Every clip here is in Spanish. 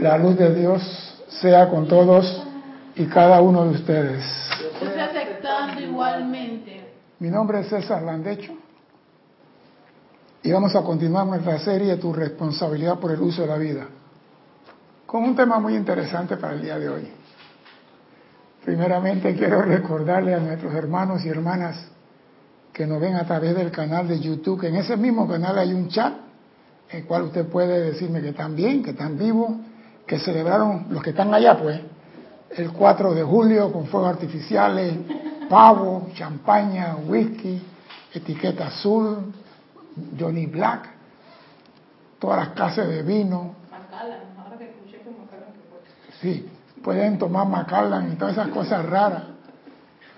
La luz de Dios sea con todos y cada uno de ustedes. Estoy aceptando igualmente. Mi nombre es César Landecho y vamos a continuar nuestra serie Tu responsabilidad por el uso de la vida, con un tema muy interesante para el día de hoy. Primeramente quiero recordarle a nuestros hermanos y hermanas que nos ven a través del canal de YouTube, que en ese mismo canal hay un chat en el cual usted puede decirme que están bien, que están vivos, que celebraron, los que están allá pues, el 4 de julio con fuegos artificiales, pavo, champaña, whisky, etiqueta azul, Johnny Black, todas las clases de vino. Macallan, ahora que escuché que Macallan que puede. Sí, pueden tomar Macallan y todas esas cosas raras.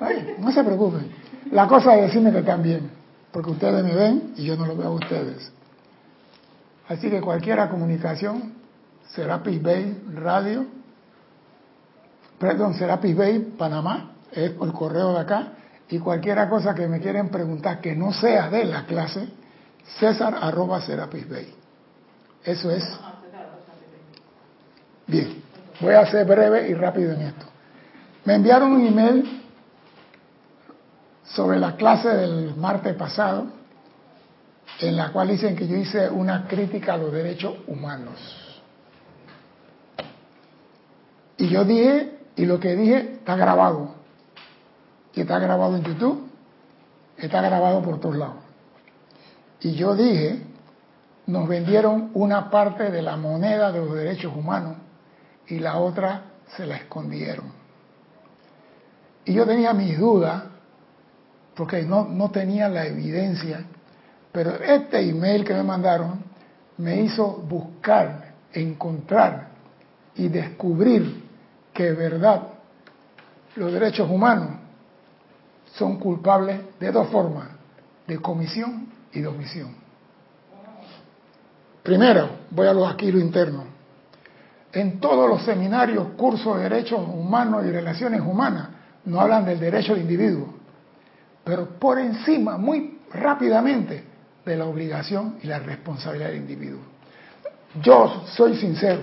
Ay, no se preocupen. La cosa es decirme que están bien, porque ustedes me ven y yo no lo veo a ustedes. Así que cualquiera comunicación, Serapis Bey Radio, perdón, Serapis Bey Panamá, es el correo de acá, y cualquiera cosa que me quieren preguntar que no sea de la clase, César@SerapisBey. Eso es. Bien, voy a ser breve y rápido en esto. Me enviaron un email sobre la clase del martes pasado, en la cual dicen que yo hice una crítica a los derechos humanos. Y yo dije, y lo que dije está grabado. Y está grabado en YouTube, está grabado por todos lados. Y yo dije, nos vendieron una parte de la moneda de los derechos humanos y la otra se la escondieron. Y yo tenía mis dudas, porque no tenía la evidencia, pero este email que me mandaron me hizo buscar, encontrar y descubrir que, en verdad, los derechos humanos son culpables de dos formas, de comisión y de omisión. Primero, voy a los aquí, lo interno. En todos los seminarios, cursos de derechos humanos y relaciones humanas, no hablan del derecho del individuo, pero por encima, muy rápidamente, de la obligación y la responsabilidad del individuo. Yo soy sincero,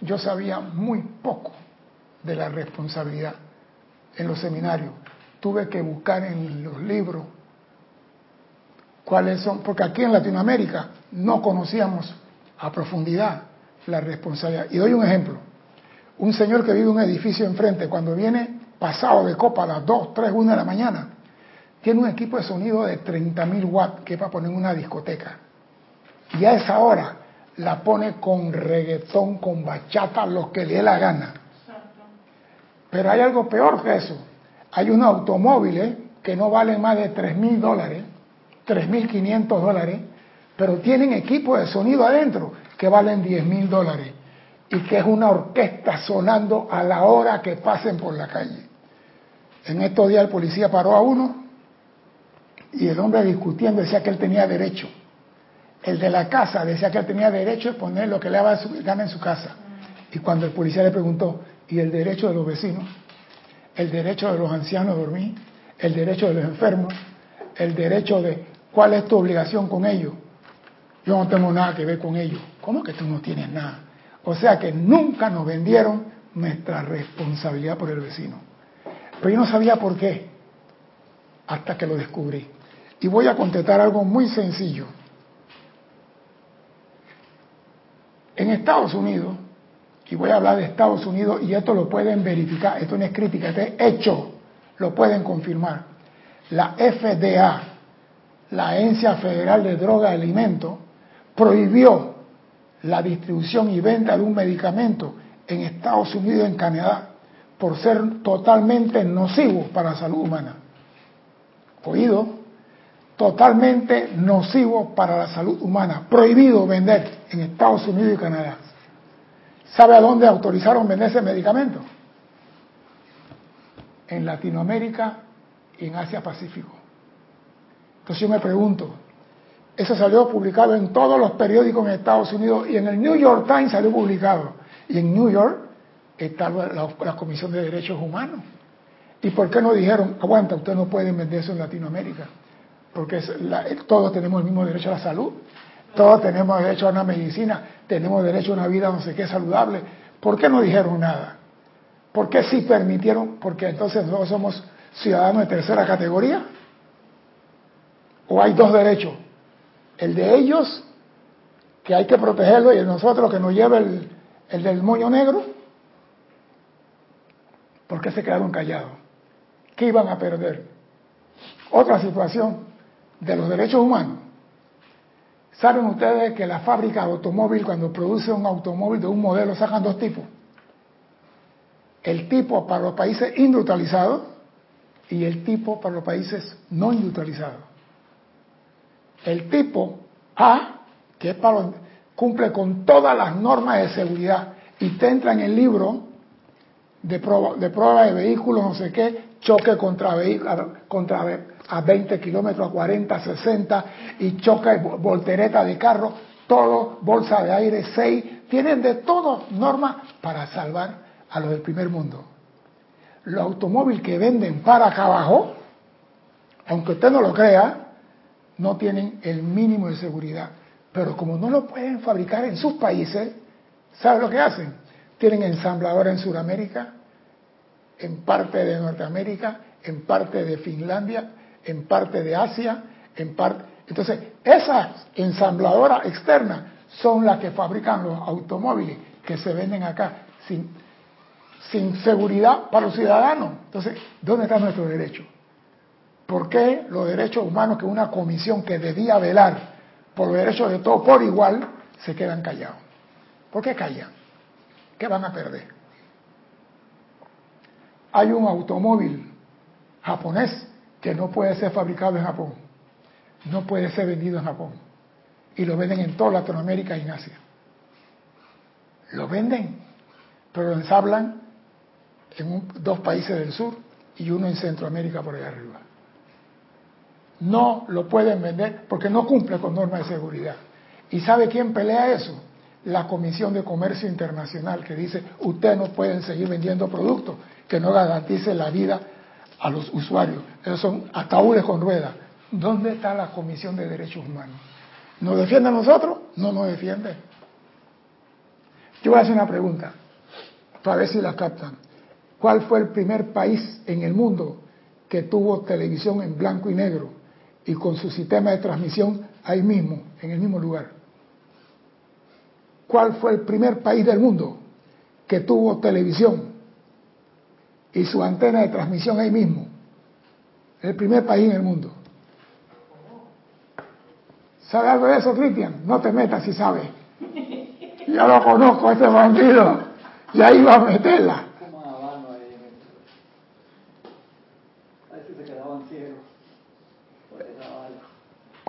yo sabía muy poco de la responsabilidad en los seminarios. Tuve que buscar en los libros cuáles son, porque aquí en Latinoamérica no conocíamos a profundidad la responsabilidad. Y doy un ejemplo. Un señor que vive en un edificio enfrente, cuando viene pasado de copa a las 2, 3, 1 de la mañana, tiene un equipo de sonido de 30.000 watts que es para poner en una discoteca. Y a esa hora la pone con reggaetón, con bachata, lo que le dé la gana. Pero hay algo peor que eso. Hay unos automóviles que no valen más de $3,000, $3,500, pero tienen equipo de sonido adentro que valen $10,000 y que es una orquesta sonando a la hora que pasen por la calle. En estos días el policía paró a uno y el hombre discutiendo decía que él tenía derecho. El de la casa decía que él tenía derecho de poner lo que le daba gana en su casa. Y cuando el policía le preguntó, ¿y el derecho de los vecinos? ¿El derecho de los ancianos a dormir? ¿El derecho de los enfermos? ¿El derecho de cuál es tu obligación con ellos? Yo no tengo nada que ver con ellos. ¿Cómo que tú no tienes nada? O sea que nunca nos vendieron nuestra responsabilidad por el vecino. Pero yo no sabía por qué, hasta que lo descubrí. Y voy a contestar algo muy sencillo. En Estados Unidos, y voy a hablar de Estados Unidos, y esto lo pueden verificar, esto no es crítica, esto es hecho, lo pueden confirmar. La FDA, la Agencia Federal de Drogas y Alimentos, prohibió la distribución y venta de un medicamento en Estados Unidos y en Canadá por ser totalmente nocivo para la salud humana. Oído, totalmente nocivo para la salud humana, prohibido vender en Estados Unidos y Canadá. ¿Sabe a dónde autorizaron vender ese medicamento? En Latinoamérica y en Asia Pacífico. Entonces yo me pregunto, eso salió publicado en todos los periódicos en Estados Unidos y en el New York Times salió publicado. Y en New York está la Comisión de Derechos Humanos. ¿Y por qué no dijeron, aguanta, ustedes no pueden vender eso en Latinoamérica? Porque todos tenemos el mismo derecho a la salud. Todos tenemos derecho a una medicina, tenemos derecho a una vida no sé qué saludable, ¿Por qué no dijeron nada? ¿Por qué sí permitieron? Porque entonces nosotros somos ciudadanos de tercera categoría. O hay dos derechos, el de ellos, que hay que protegerlo, y el de nosotros, que nos lleva el del moño negro. ¿Por qué se quedaron callados? ¿Qué iban a perder? Otra situación de los derechos humanos. ¿Saben ustedes que la fábrica de automóvil, cuando produce un automóvil de un modelo, sacan dos tipos? El tipo para los países industrializados y el tipo para los países no industrializados. El tipo A, que es para, cumple con todas las normas de seguridad y te entra en el libro de prueba de vehículos, no sé qué, choque contra a 20 kilómetros, a 40, 60, y choca, voltereta de carro, todo, bolsa de aire, 6, tienen de todo normas para salvar a los del primer mundo. Los automóviles que venden para acá abajo, aunque usted no lo crea, no tienen el mínimo de seguridad. Pero como no lo pueden fabricar en sus países, ¿sabe lo que hacen? Tienen ensambladora en Sudamérica, en parte de Norteamérica, en parte de Finlandia, en parte de Asia, en parte... Entonces, esas ensambladoras externas son las que fabrican los automóviles que se venden acá sin seguridad para los ciudadanos. Entonces, ¿dónde está nuestro derecho? ¿Por qué los derechos humanos, que una comisión que debía velar por los derechos de todos por igual, se quedan callados? ¿Por qué callan? ¿Qué van a perder? Hay un automóvil japonés que no puede ser fabricado en Japón, no puede ser vendido en Japón, y lo venden en toda Latinoamérica y en Asia. Lo venden, pero lo ensablan en dos países del sur y uno en Centroamérica por allá arriba. No lo pueden vender porque no cumple con normas de seguridad. ¿Y sabe quién pelea eso? La Comisión de Comercio Internacional, que dice: ustedes no pueden seguir vendiendo productos que no garantice la vida a los usuarios. Esos son ataúdes con ruedas. ¿Dónde está la Comisión de Derechos Humanos? ¿Nos defiende a nosotros? No nos defiende. Yo voy a hacer una pregunta, para ver si la captan. ¿Cuál fue el primer país en el mundo que tuvo televisión en blanco y negro y con su sistema de transmisión ahí mismo, en el mismo lugar? ¿Cuál fue el primer país del mundo que tuvo televisión y su antena de transmisión ahí mismo? El primer país en el mundo. ¿Sabe algo de eso, Cristian? No te metas si sabes. Yo lo conozco a ese bandido. Y ahí va a meterla.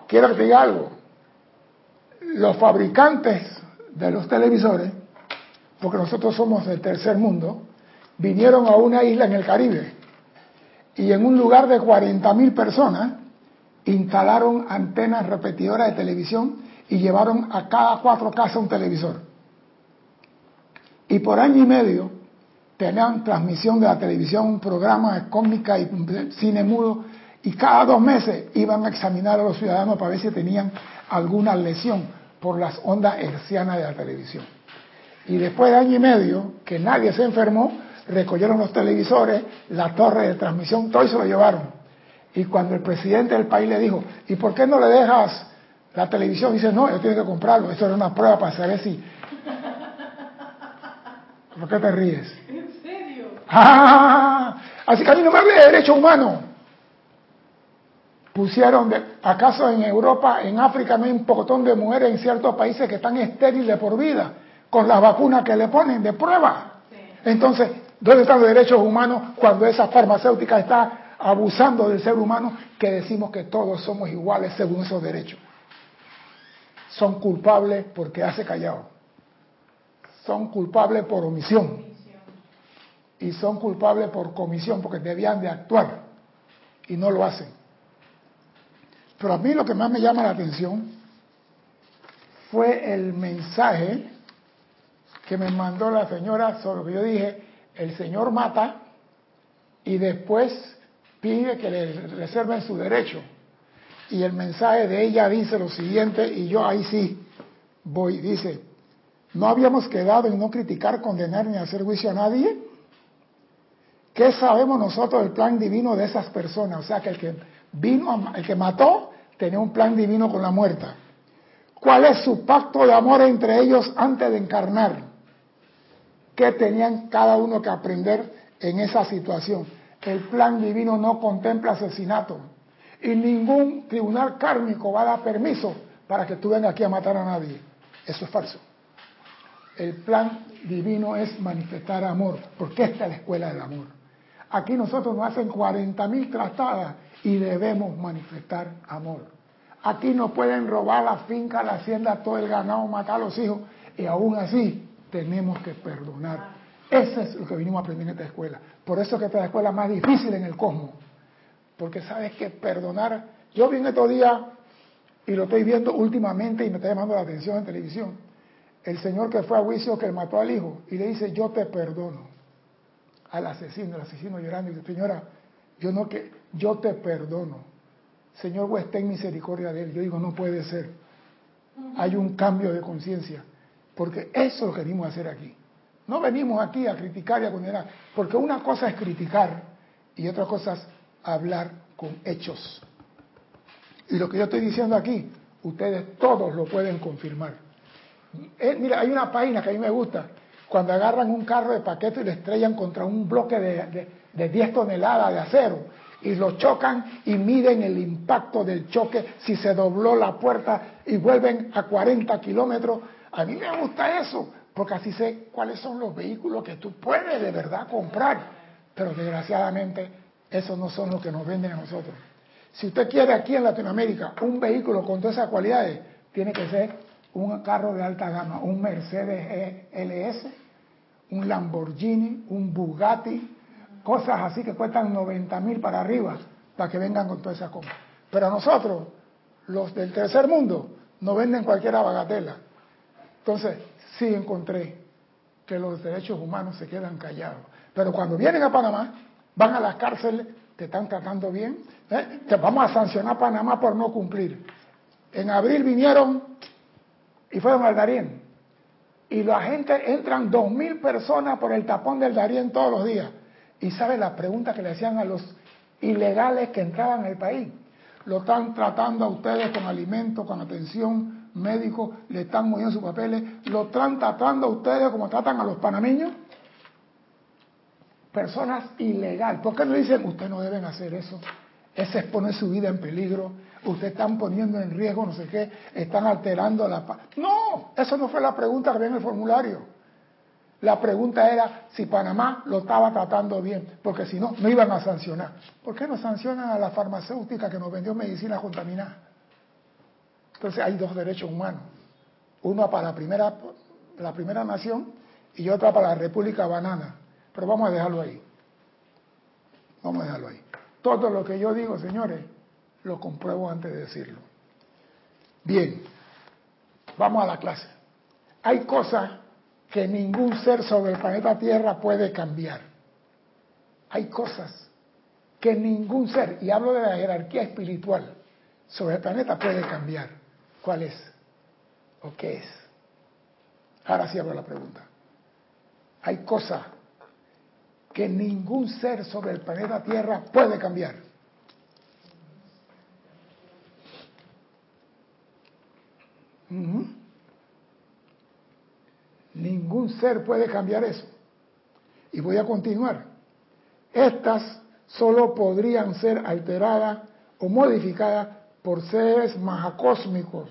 Quiero que te diga algo. Los fabricantes de los televisores, porque nosotros somos del tercer mundo, vinieron a una isla en el Caribe y en un lugar de 40.000 personas instalaron antenas repetidoras de televisión y llevaron a cada 4 casas un televisor. Y por año y medio tenían transmisión de la televisión, programas de cómica y cine mudo, y cada 2 meses iban a examinar a los ciudadanos para ver si tenían alguna lesión por las ondas hercianas de la televisión. Y después de año y medio que nadie se enfermó, recogieron los televisores, la torre de transmisión, todo, y se lo llevaron. Y cuando el presidente del país le dijo: ¿y por qué no le dejas la televisión?, dice: no, yo tengo que comprarlo. Eso era una prueba para saber si... ¿Por qué te ríes? ¿En serio? ¡Ah! Así que a mí no me hable de derechos humanos. Pusieron, ¿acaso en Europa, en África no hay un pocotón de mujeres en ciertos países que están estériles por vida con las vacunas que le ponen de prueba? Sí. Entonces, ¿dónde están los derechos humanos cuando esa farmacéutica está abusando del ser humano, que decimos que todos somos iguales según esos derechos? Son culpables por quedarse callados, son culpables por omisión y son culpables por comisión, porque debían de actuar y no lo hacen. Pero a mí lo que más me llama la atención fue el mensaje que me mandó la señora sobre lo que yo dije: el señor mata y después pide que le reserven su derecho. Y el mensaje de ella dice lo siguiente, y yo ahí sí voy, dice: ¿No habíamos quedado en no criticar, condenar ni hacer juicio a nadie? ¿Qué sabemos nosotros del plan divino de esas personas? O sea, que el que vino, el que mató, tenía un plan divino con la muerta. ¿Cuál es su pacto de amor entre ellos antes de encarnar? ¿Qué tenían cada uno que aprender en esa situación? El plan divino no contempla asesinato. Y ningún tribunal kármico va a dar permiso para que tú vengas aquí a matar a nadie. Eso es falso. El plan divino es manifestar amor, porque esta es la escuela del amor. Aquí nosotros nos hacen 40.000 tratadas y debemos manifestar amor. Aquí nos pueden robar la finca, la hacienda, todo el ganado, matar a los hijos, y aún así tenemos que perdonar. Eso es lo que vinimos a aprender en esta escuela. Por eso es que esta es la escuela más difícil en el cosmos. Porque sabes que perdonar... Yo vi en estos días, y lo estoy viendo últimamente, y me está llamando la atención en televisión, el señor que fue a juicio, que mató al hijo, y le dice, yo te perdono. Al asesino, llorando, y dice, señora, yo te perdono. Señor juez, ten misericordia de él. Yo digo, no puede ser. Hay un cambio de conciencia. Porque eso es lo que venimos a hacer aquí. No venimos aquí a criticar y a condenar. Porque una cosa es criticar, y otra cosa es hablar con hechos. Y lo que yo estoy diciendo aquí, ustedes todos lo pueden confirmar. Mira, hay una página que a mí me gusta. Cuando agarran un carro de paquete y lo estrellan contra un bloque de 10 toneladas de acero, y lo chocan y miden el impacto del choque, si se dobló la puerta, y vuelven a 40 kilómetros. A mí me gusta eso, porque así sé cuáles son los vehículos que tú puedes de verdad comprar. Pero desgraciadamente, esos no son los que nos venden a nosotros. Si usted quiere aquí en Latinoamérica un vehículo con todas esas cualidades, tiene que ser un carro de alta gama, un Mercedes GLS, un Lamborghini, un Bugatti, cosas así que cuestan 90.000 para arriba, para que vengan con toda esa compra. Pero a nosotros, los del tercer mundo, no venden cualquier bagatela. Entonces, sí encontré que los derechos humanos se quedan callados. Pero cuando vienen a Panamá, van a las cárceles, te están tratando bien, te vamos a sancionar a Panamá por no cumplir. En abril vinieron y fueron al Darién. Y la gente, entran 2.000 personas por el tapón del Darién todos los días. Y sabe la pregunta que le hacían a los ilegales que entraban al país. Lo están tratando a ustedes con alimentos, con atención médico, le están moviendo sus papeles, lo están tratando a ustedes como tratan a los panameños. Personas ilegales. ¿Por qué no dicen, ustedes no deben hacer eso? Ese es poner su vida en peligro. Ustedes están poniendo en riesgo no sé qué, están alterando la paz. No, eso no fue la pregunta que había en el formulario. La pregunta era si Panamá lo estaba tratando bien, porque si no, no iban a sancionar. ¿Por qué no sancionan a la farmacéutica que nos vendió medicina contaminada? Entonces hay dos derechos humanos. Uno para la primera nación y otra para la República Banana. Pero vamos a dejarlo ahí. Todo lo que yo digo, señores, lo compruebo antes de decirlo. Bien, vamos a la clase. Hay cosas que ningún ser sobre el planeta Tierra puede cambiar. Hay cosas que ningún ser, y hablo de la jerarquía espiritual, sobre el planeta puede cambiar. ¿Cuál es? ¿O qué es? Ahora sí abro la pregunta. Hay cosas que ningún ser sobre el planeta Tierra puede cambiar. Ningún ser puede cambiar eso. Y voy a continuar. Estas solo podrían ser alteradas o modificadas por seres majacósmicos,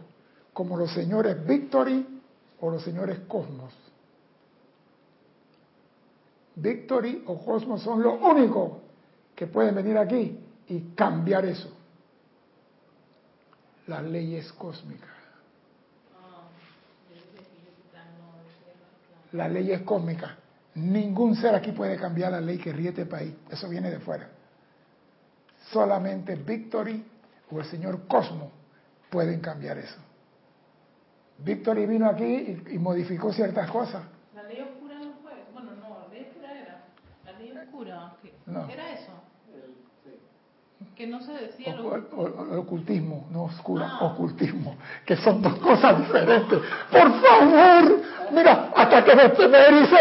como los señores Victory o los señores Cosmos. Victory o Cosmos son los únicos que pueden venir aquí y cambiar eso. Las leyes cósmicas. Las leyes cósmicas. Ningún ser aquí puede cambiar la ley que rige este país. Eso viene de fuera. Solamente Victory o el señor Cosmo pueden cambiar eso. Victory vino aquí y modificó ciertas cosas. La ley oscura no fue. Bueno, no, la ley oscura era. La ley oscura. ¿Qué? No. ¿Era eso? Que no se decía el ocultismo, no oscura, ocultismo, que son dos cosas diferentes. Por favor, mira, hasta que me ericé.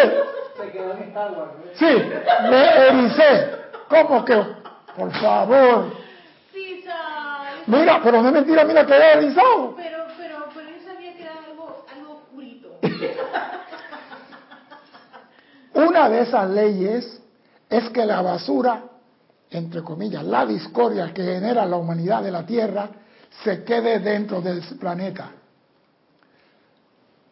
Se quedó en Star Wars, ¿eh? Sí, me ericé. ¿Cómo que? Por favor. Sí, mira, pero no es mentira, mira, quedé erizado. Pero yo sabía que era algo oscurito. Una de esas leyes es que la basura, entre comillas, la discordia que genera la humanidad de la Tierra, se quede dentro del planeta.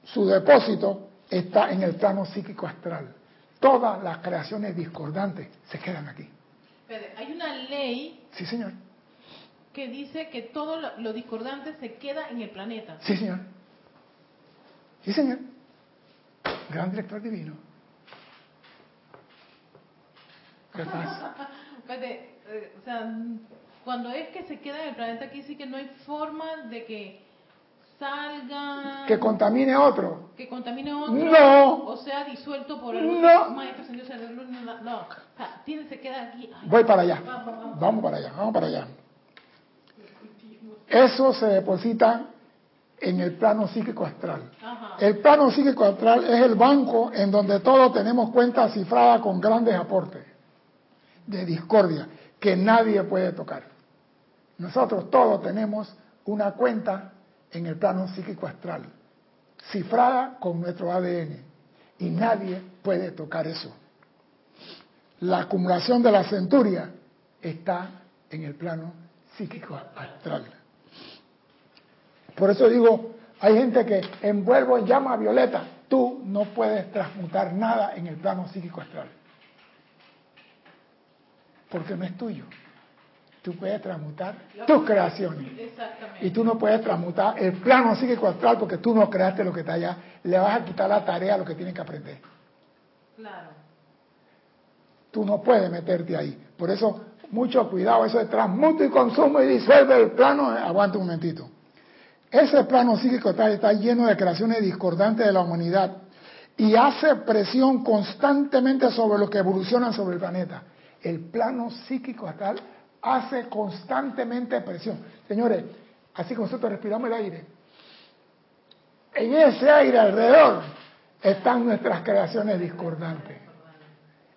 Su depósito está en el plano psíquico astral. Todas las creaciones discordantes se quedan aquí. Pero hay una ley... Sí, señor. ...que dice que todo lo discordante se queda en el planeta. Sí, señor. Sí, señor. Gran Director Divino. ¿Qué estás? O sea, cuando es que se queda en el planeta aquí, sí que no hay forma de que salga... Que contamine otro. Que contamine otro. No. O sea, disuelto por el... No. Maestro, señor, no. O sea, tiene que quedar aquí. Ay, voy para allá. Vamos para allá. Eso se deposita en el plano psíquico astral. Ajá. El plano psíquico astral es el banco en donde todos tenemos cuentas cifradas con grandes aportes de discordia que nadie puede tocar. Nosotros todos tenemos una cuenta en el plano psíquico astral cifrada con nuestro ADN y nadie puede tocar eso. La acumulación de la centuria está en el plano psíquico astral. Por eso digo, hay gente que envuelvo en llama violeta. Tú no puedes transmutar nada en el plano psíquico astral, porque no es tuyo. Tú puedes transmutar tus creaciones. Exactamente. Y tú no puedes transmutar el plano psíquico astral porque tú no creaste lo que está allá. Le vas a quitar la tarea a lo que tienen que aprender. Claro. Tú no puedes meterte ahí. Por eso, mucho cuidado. Eso de transmuto y consumo y disuelve el plano. Aguanta un momentito. Ese plano psíquico astral está lleno de creaciones discordantes de la humanidad y hace presión constantemente sobre los que evolucionan sobre el planeta. El plano psíquico astral hace constantemente presión. Señores, así como nosotros respiramos el aire, en ese aire alrededor están nuestras creaciones discordantes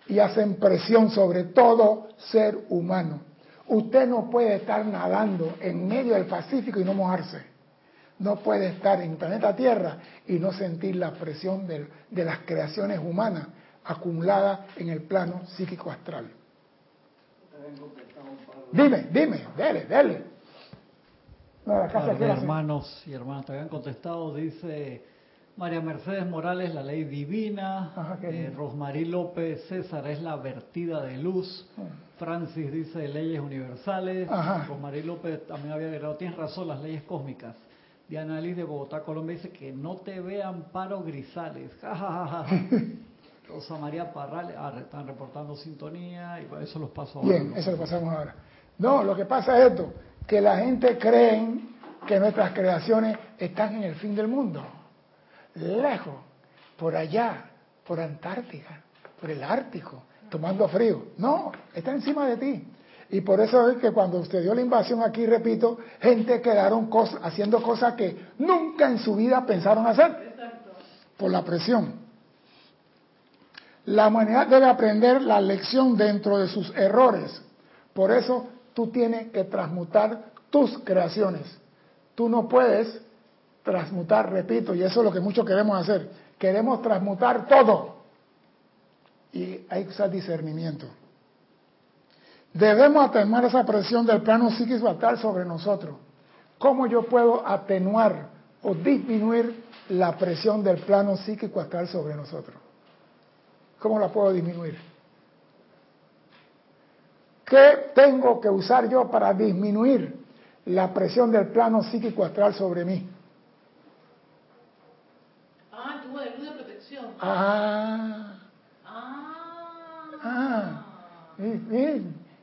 y hacen presión sobre todo ser humano. Usted no puede estar nadando en medio del Pacífico y no mojarse. No puede estar en planeta Tierra y no sentir la presión de las creaciones humanas acumuladas en el plano psíquico astral. Dime, dele. No, la casa de hermanos y hermanas, te habían contestado, dice María Mercedes Morales, la ley divina. Ajá, Rosmarie López, César es la vertida de luz. Francis dice leyes universales. Ajá. Rosmarie López también había agregado, tienes razón, las leyes cósmicas. Diana Liz de Bogotá, Colombia, dice que no te vean Paro Grisales. Rosa María Parral, están reportando sintonía, y eso los paso ahora. Bien, eso lo pasamos ahora. No, lo que pasa es esto, que la gente cree que nuestras creaciones están en el fin del mundo, lejos, por allá, por Antártica, por el Ártico, tomando frío. No, está encima de ti. Y por eso es que cuando se dio la invasión aquí, repito, gente quedaron haciendo cosas que nunca en su vida pensaron hacer. Exacto. Por la presión. La humanidad debe aprender la lección dentro de sus errores. Por eso tú tienes que transmutar tus creaciones. Tú no puedes transmutar, repito, y eso es lo que muchos queremos hacer. Queremos transmutar todo. Y hay que usar discernimiento. Debemos atenuar esa presión del plano psíquico astral sobre nosotros. ¿Cómo yo puedo atenuar o disminuir la presión del plano psíquico astral sobre nosotros? ¿Cómo la puedo disminuir? ¿Qué tengo que usar yo para disminuir la presión del plano psíquico astral sobre mí? Ah, tuvo de luz de protección.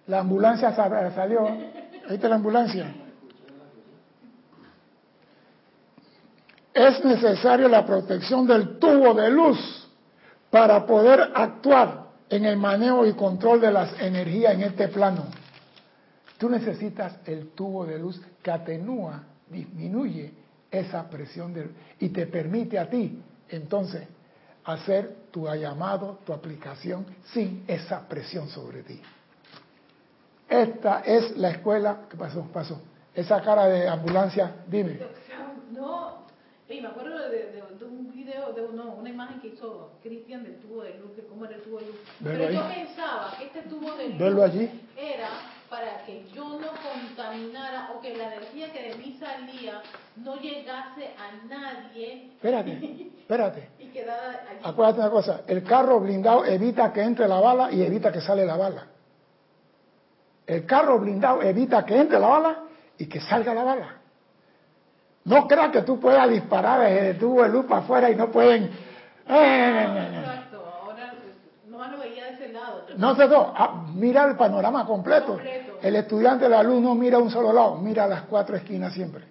La ambulancia salió. Ahí está la ambulancia. Es necesaria la protección del tubo de luz para poder actuar en el manejo y control de las energías en este plano. Tú necesitas el tubo de luz que atenúa, disminuye esa presión de luz y te permite a ti, entonces, hacer tu llamado, tu aplicación, sin esa presión sobre ti. Esta es la escuela... ¿Qué pasó? Pasó. Esa cara de ambulancia, dime. No, hey, me acuerdo de un video, una imagen que hizo Cristian del tubo de luz, de cómo era el tubo de luz. Pero ahí. Yo pensaba que este tubo de luz era para que yo no contaminara o que la energía que de mí salía no llegase a nadie. Espérate. Y quedara allí. Acuérdate una cosa, el carro blindado evita que entre la bala y evita que sale la bala. El carro blindado evita que entre la bala y que salga la bala. No creas que tú puedas disparar desde el tubo de luz para afuera y no pueden... Exacto, ahora no lo veía de ese lado. No sé, mira el panorama completo. El estudiante de la luz no mira un solo lado, mira las cuatro esquinas siempre.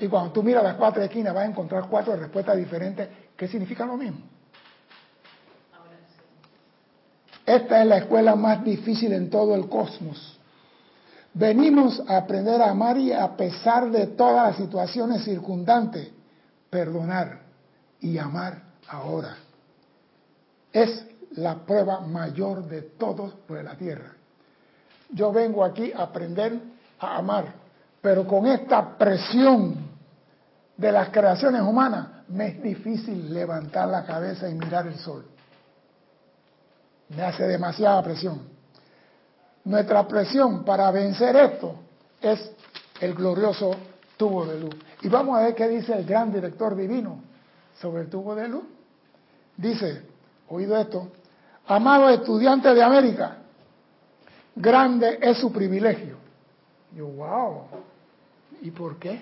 Y cuando tú miras las cuatro esquinas vas a encontrar cuatro respuestas diferentes que significan lo mismo. Esta es la escuela más difícil en todo el cosmos. Venimos a aprender a amar y, a pesar de todas las situaciones circundantes, perdonar y amar ahora. Es la prueba mayor de todos por la Tierra. Yo vengo aquí a aprender a amar, pero con esta presión de las creaciones humanas, me es difícil levantar la cabeza y mirar el sol. Me hace demasiada presión. Nuestra presión para vencer esto es el glorioso tubo de luz. Y vamos a ver qué dice el gran director divino sobre el tubo de luz. Dice, oído esto, amados estudiantes de América, grande es su privilegio. Yo, wow, ¿y por qué?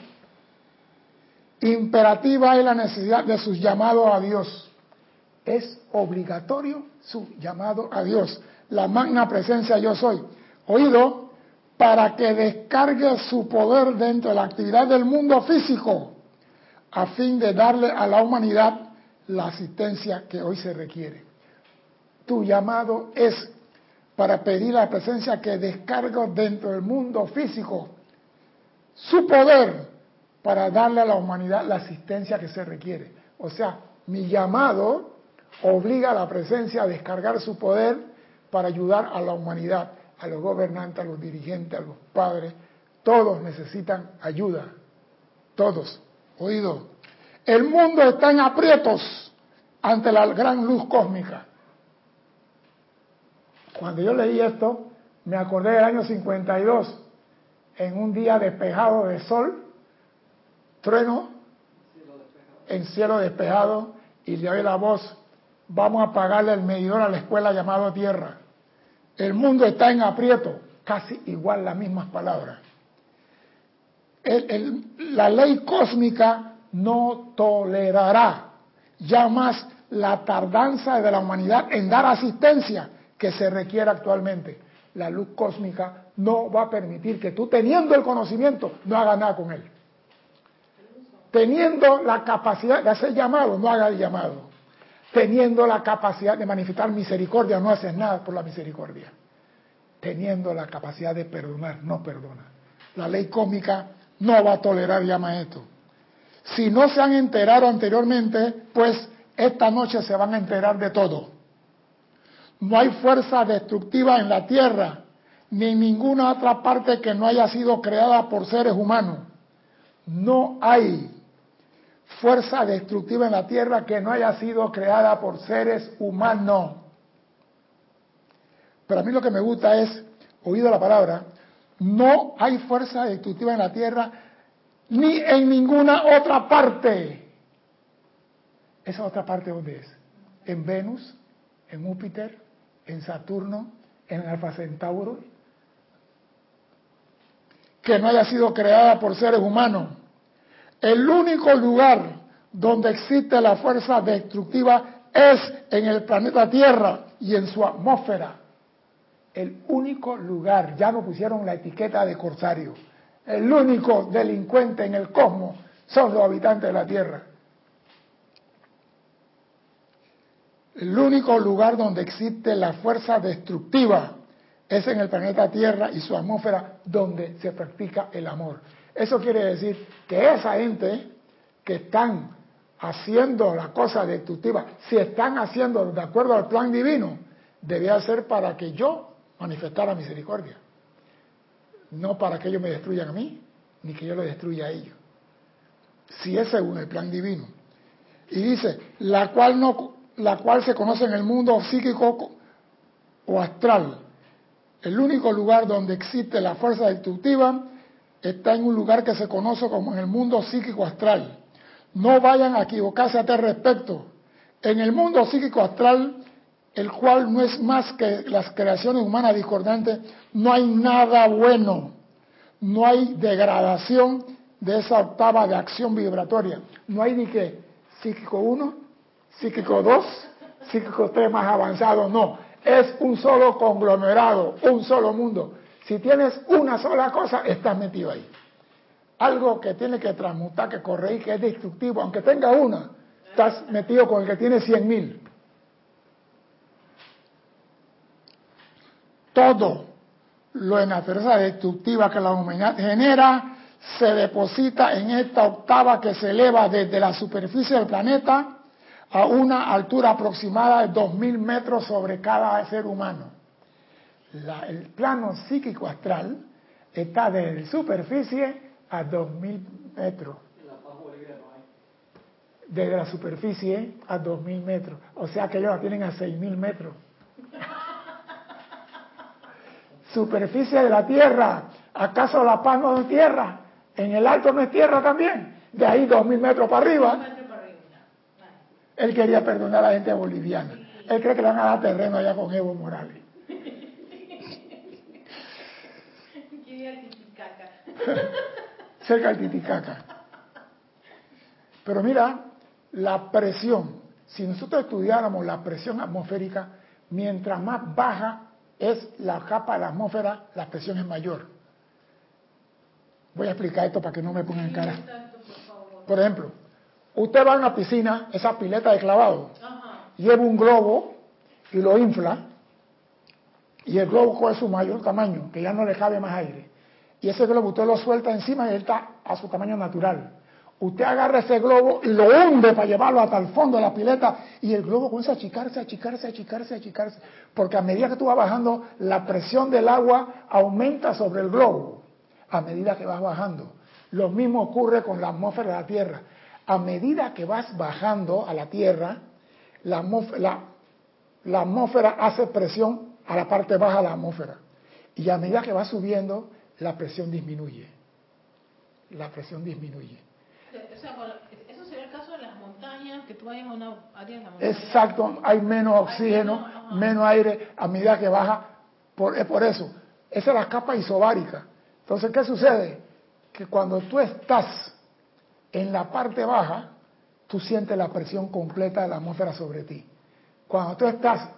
Imperativa es la necesidad de sus llamados a Dios. Es obligatorio su llamado a Dios, la magna presencia yo soy, oído, para que descargue su poder dentro de la actividad del mundo físico, a fin de darle a la humanidad la asistencia que hoy se requiere. Tu llamado es para pedir la presencia que descargue dentro del mundo físico su poder para darle a la humanidad la asistencia que se requiere. O sea, mi llamado obliga a la presencia a descargar su poder para ayudar a la humanidad, a los gobernantes, a los dirigentes, a los padres. Todos necesitan ayuda. Todos. Oído. El mundo está en aprietos ante la gran luz cósmica. Cuando yo leí esto, me acordé del año 52, en un día despejado de sol, trueno, en cielo despejado, y le oí la voz: vamos a pagarle el medidor a la escuela llamado Tierra. El mundo está en aprieto. Casi igual las mismas palabras. La ley cósmica no tolerará ya más la tardanza de la humanidad en dar asistencia que se requiere actualmente. La luz cósmica no va a permitir que tú, teniendo el conocimiento, no hagas nada con él. Teniendo la capacidad de hacer llamado, no hagas el llamado. Teniendo la capacidad de manifestar misericordia, no haces nada por la misericordia. Teniendo la capacidad de perdonar, no perdona. La ley cósmica no va a tolerar ya más esto. Si no se han enterado anteriormente, pues esta noche se van a enterar de todo. No hay fuerza destructiva en la Tierra, ni en ninguna otra parte que no haya sido creada por seres humanos. No hay fuerza destructiva en la Tierra que no haya sido creada por seres humanos. Pero a mí lo que me gusta es, oído la palabra, no hay fuerza destructiva en la Tierra ni en ninguna otra parte. ¿Esa otra parte dónde es? En Venus, en Júpiter, en Saturno, en Alfa Centauro. Que no haya sido creada por seres humanos. El único lugar donde existe la fuerza destructiva es en el planeta Tierra y en su atmósfera. El único lugar, ya nos pusieron la etiqueta de corsario, el único delincuente en el cosmos son los habitantes de la Tierra. El único lugar donde existe la fuerza destructiva es en el planeta Tierra y su atmósfera donde se practica el amor. Eso quiere decir que esa gente que están haciendo las cosas destructivas, si están haciendo de acuerdo al plan divino, debía ser para que yo manifestara misericordia, no para que ellos me destruyan a mí, ni que yo lo destruya a ellos, si es según el plan divino. Y dice, la cual se conoce en el mundo psíquico o astral. El único lugar donde existe la fuerza destructiva está en un lugar que se conoce como en el mundo psíquico astral. No vayan a equivocarse a tal respecto. En el mundo psíquico astral, el cual no es más que las creaciones humanas discordantes, no hay nada bueno. No hay degradación de esa octava de acción vibratoria. No hay ni que psíquico 1, psíquico 2, psíquico 3 más avanzado, no. Es un solo conglomerado, un solo mundo. Si tienes una sola cosa, estás metido ahí. Algo que tiene que transmutar, que corregir, que es destructivo, aunque tenga una, estás metido con el que tiene 100.000. Todo lo en la naturaleza destructiva que la humanidad genera se deposita en esta octava que se eleva desde la superficie del planeta a una altura aproximada de 2.000 metros sobre cada ser humano. El plano psíquico astral está desde la superficie a 2.000 metros. Desde la superficie a 2.000 metros. O sea que ellos la tienen a 6.000 metros. Superficie de la Tierra. ¿Acaso La Paz no es tierra? En el alto no es tierra también. De ahí 2.000 metros para arriba. Él quería perdonar a la gente boliviana. Él cree que le van a dar terreno allá con Evo Morales. Cerca del Titicaca. Pero mira, la presión. Si nosotros estudiáramos la presión atmosférica, mientras más baja es la capa de la atmósfera, la presión es mayor. Voy a explicar esto para que no me pongan en cara. Por ejemplo, usted va a una piscina, esa pileta de clavado, lleva un globo y lo infla, y el globo coge su mayor tamaño, que ya no le cabe más aire. Y ese globo usted lo suelta encima y él está a su tamaño natural. Usted agarra ese globo y lo hunde para llevarlo hasta el fondo de la pileta, y el globo comienza a achicarse, achicarse, achicarse, achicarse. Porque a medida que tú vas bajando, la presión del agua aumenta sobre el globo, a medida que vas bajando. Lo mismo ocurre con la atmósfera de la Tierra. A medida que vas bajando a la Tierra, la atmósfera hace presión a la parte baja de la atmósfera. Y a medida que vas subiendo, la presión disminuye. La presión disminuye. O sea, eso sería el caso de las montañas, que tú vayas a una área de la montaña. Exacto, hay menos oxígeno, menos aire a medida que baja. Es por eso. Esa es la capa isobárica. Entonces, ¿qué sucede? Que cuando tú estás en la parte baja, tú sientes la presión completa de la atmósfera sobre ti. Cuando tú estás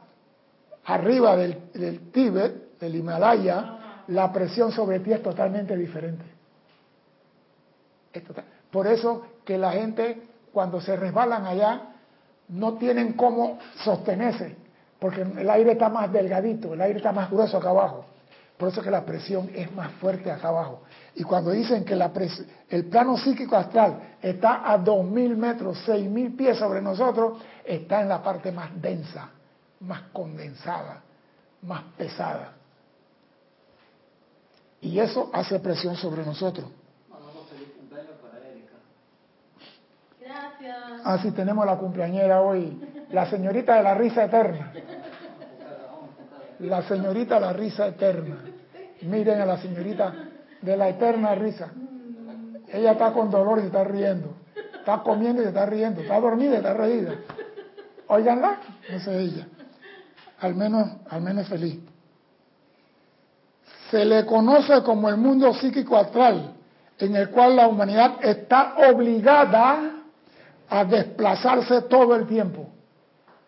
arriba del Tíbet, del Himalaya, la presión sobre ti es totalmente diferente. Por eso que la gente, cuando se resbalan allá, no tienen cómo sostenerse, porque el aire está más delgadito, el aire está más grueso acá abajo. Por eso que la presión es más fuerte acá abajo. Y cuando dicen que el plano psíquico astral está a 2.000 metros, 6.000 pies sobre nosotros, está en la parte más densa, más condensada, más pesada. Y eso hace presión sobre nosotros. Gracias. Ah, sí, tenemos a la cumpleañera hoy, la señorita de la risa eterna. La señorita de la risa eterna. Miren a la señorita de la eterna risa. Ella está con dolor y se está riendo. Está comiendo y se está riendo. Está dormida y está reída. Óiganla, no sé ella. Al menos feliz. Se le conoce como el mundo psíquico astral, en el cual la humanidad está obligada a desplazarse todo el tiempo.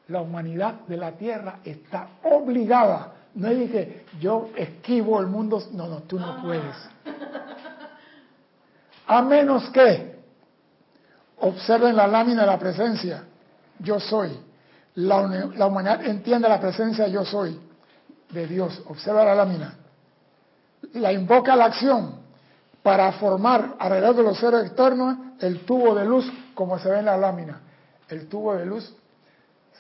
La humanidad de la Tierra está obligada. No es que yo esquivo el mundo. No, no, tú no puedes. A menos que observen la lámina de la presencia, yo soy. La humanidad entiende la presencia, yo soy. de Dios. Observa la lámina. La invoca la acción para formar alrededor de los seres externos el tubo de luz, como se ve en la lámina. El tubo de luz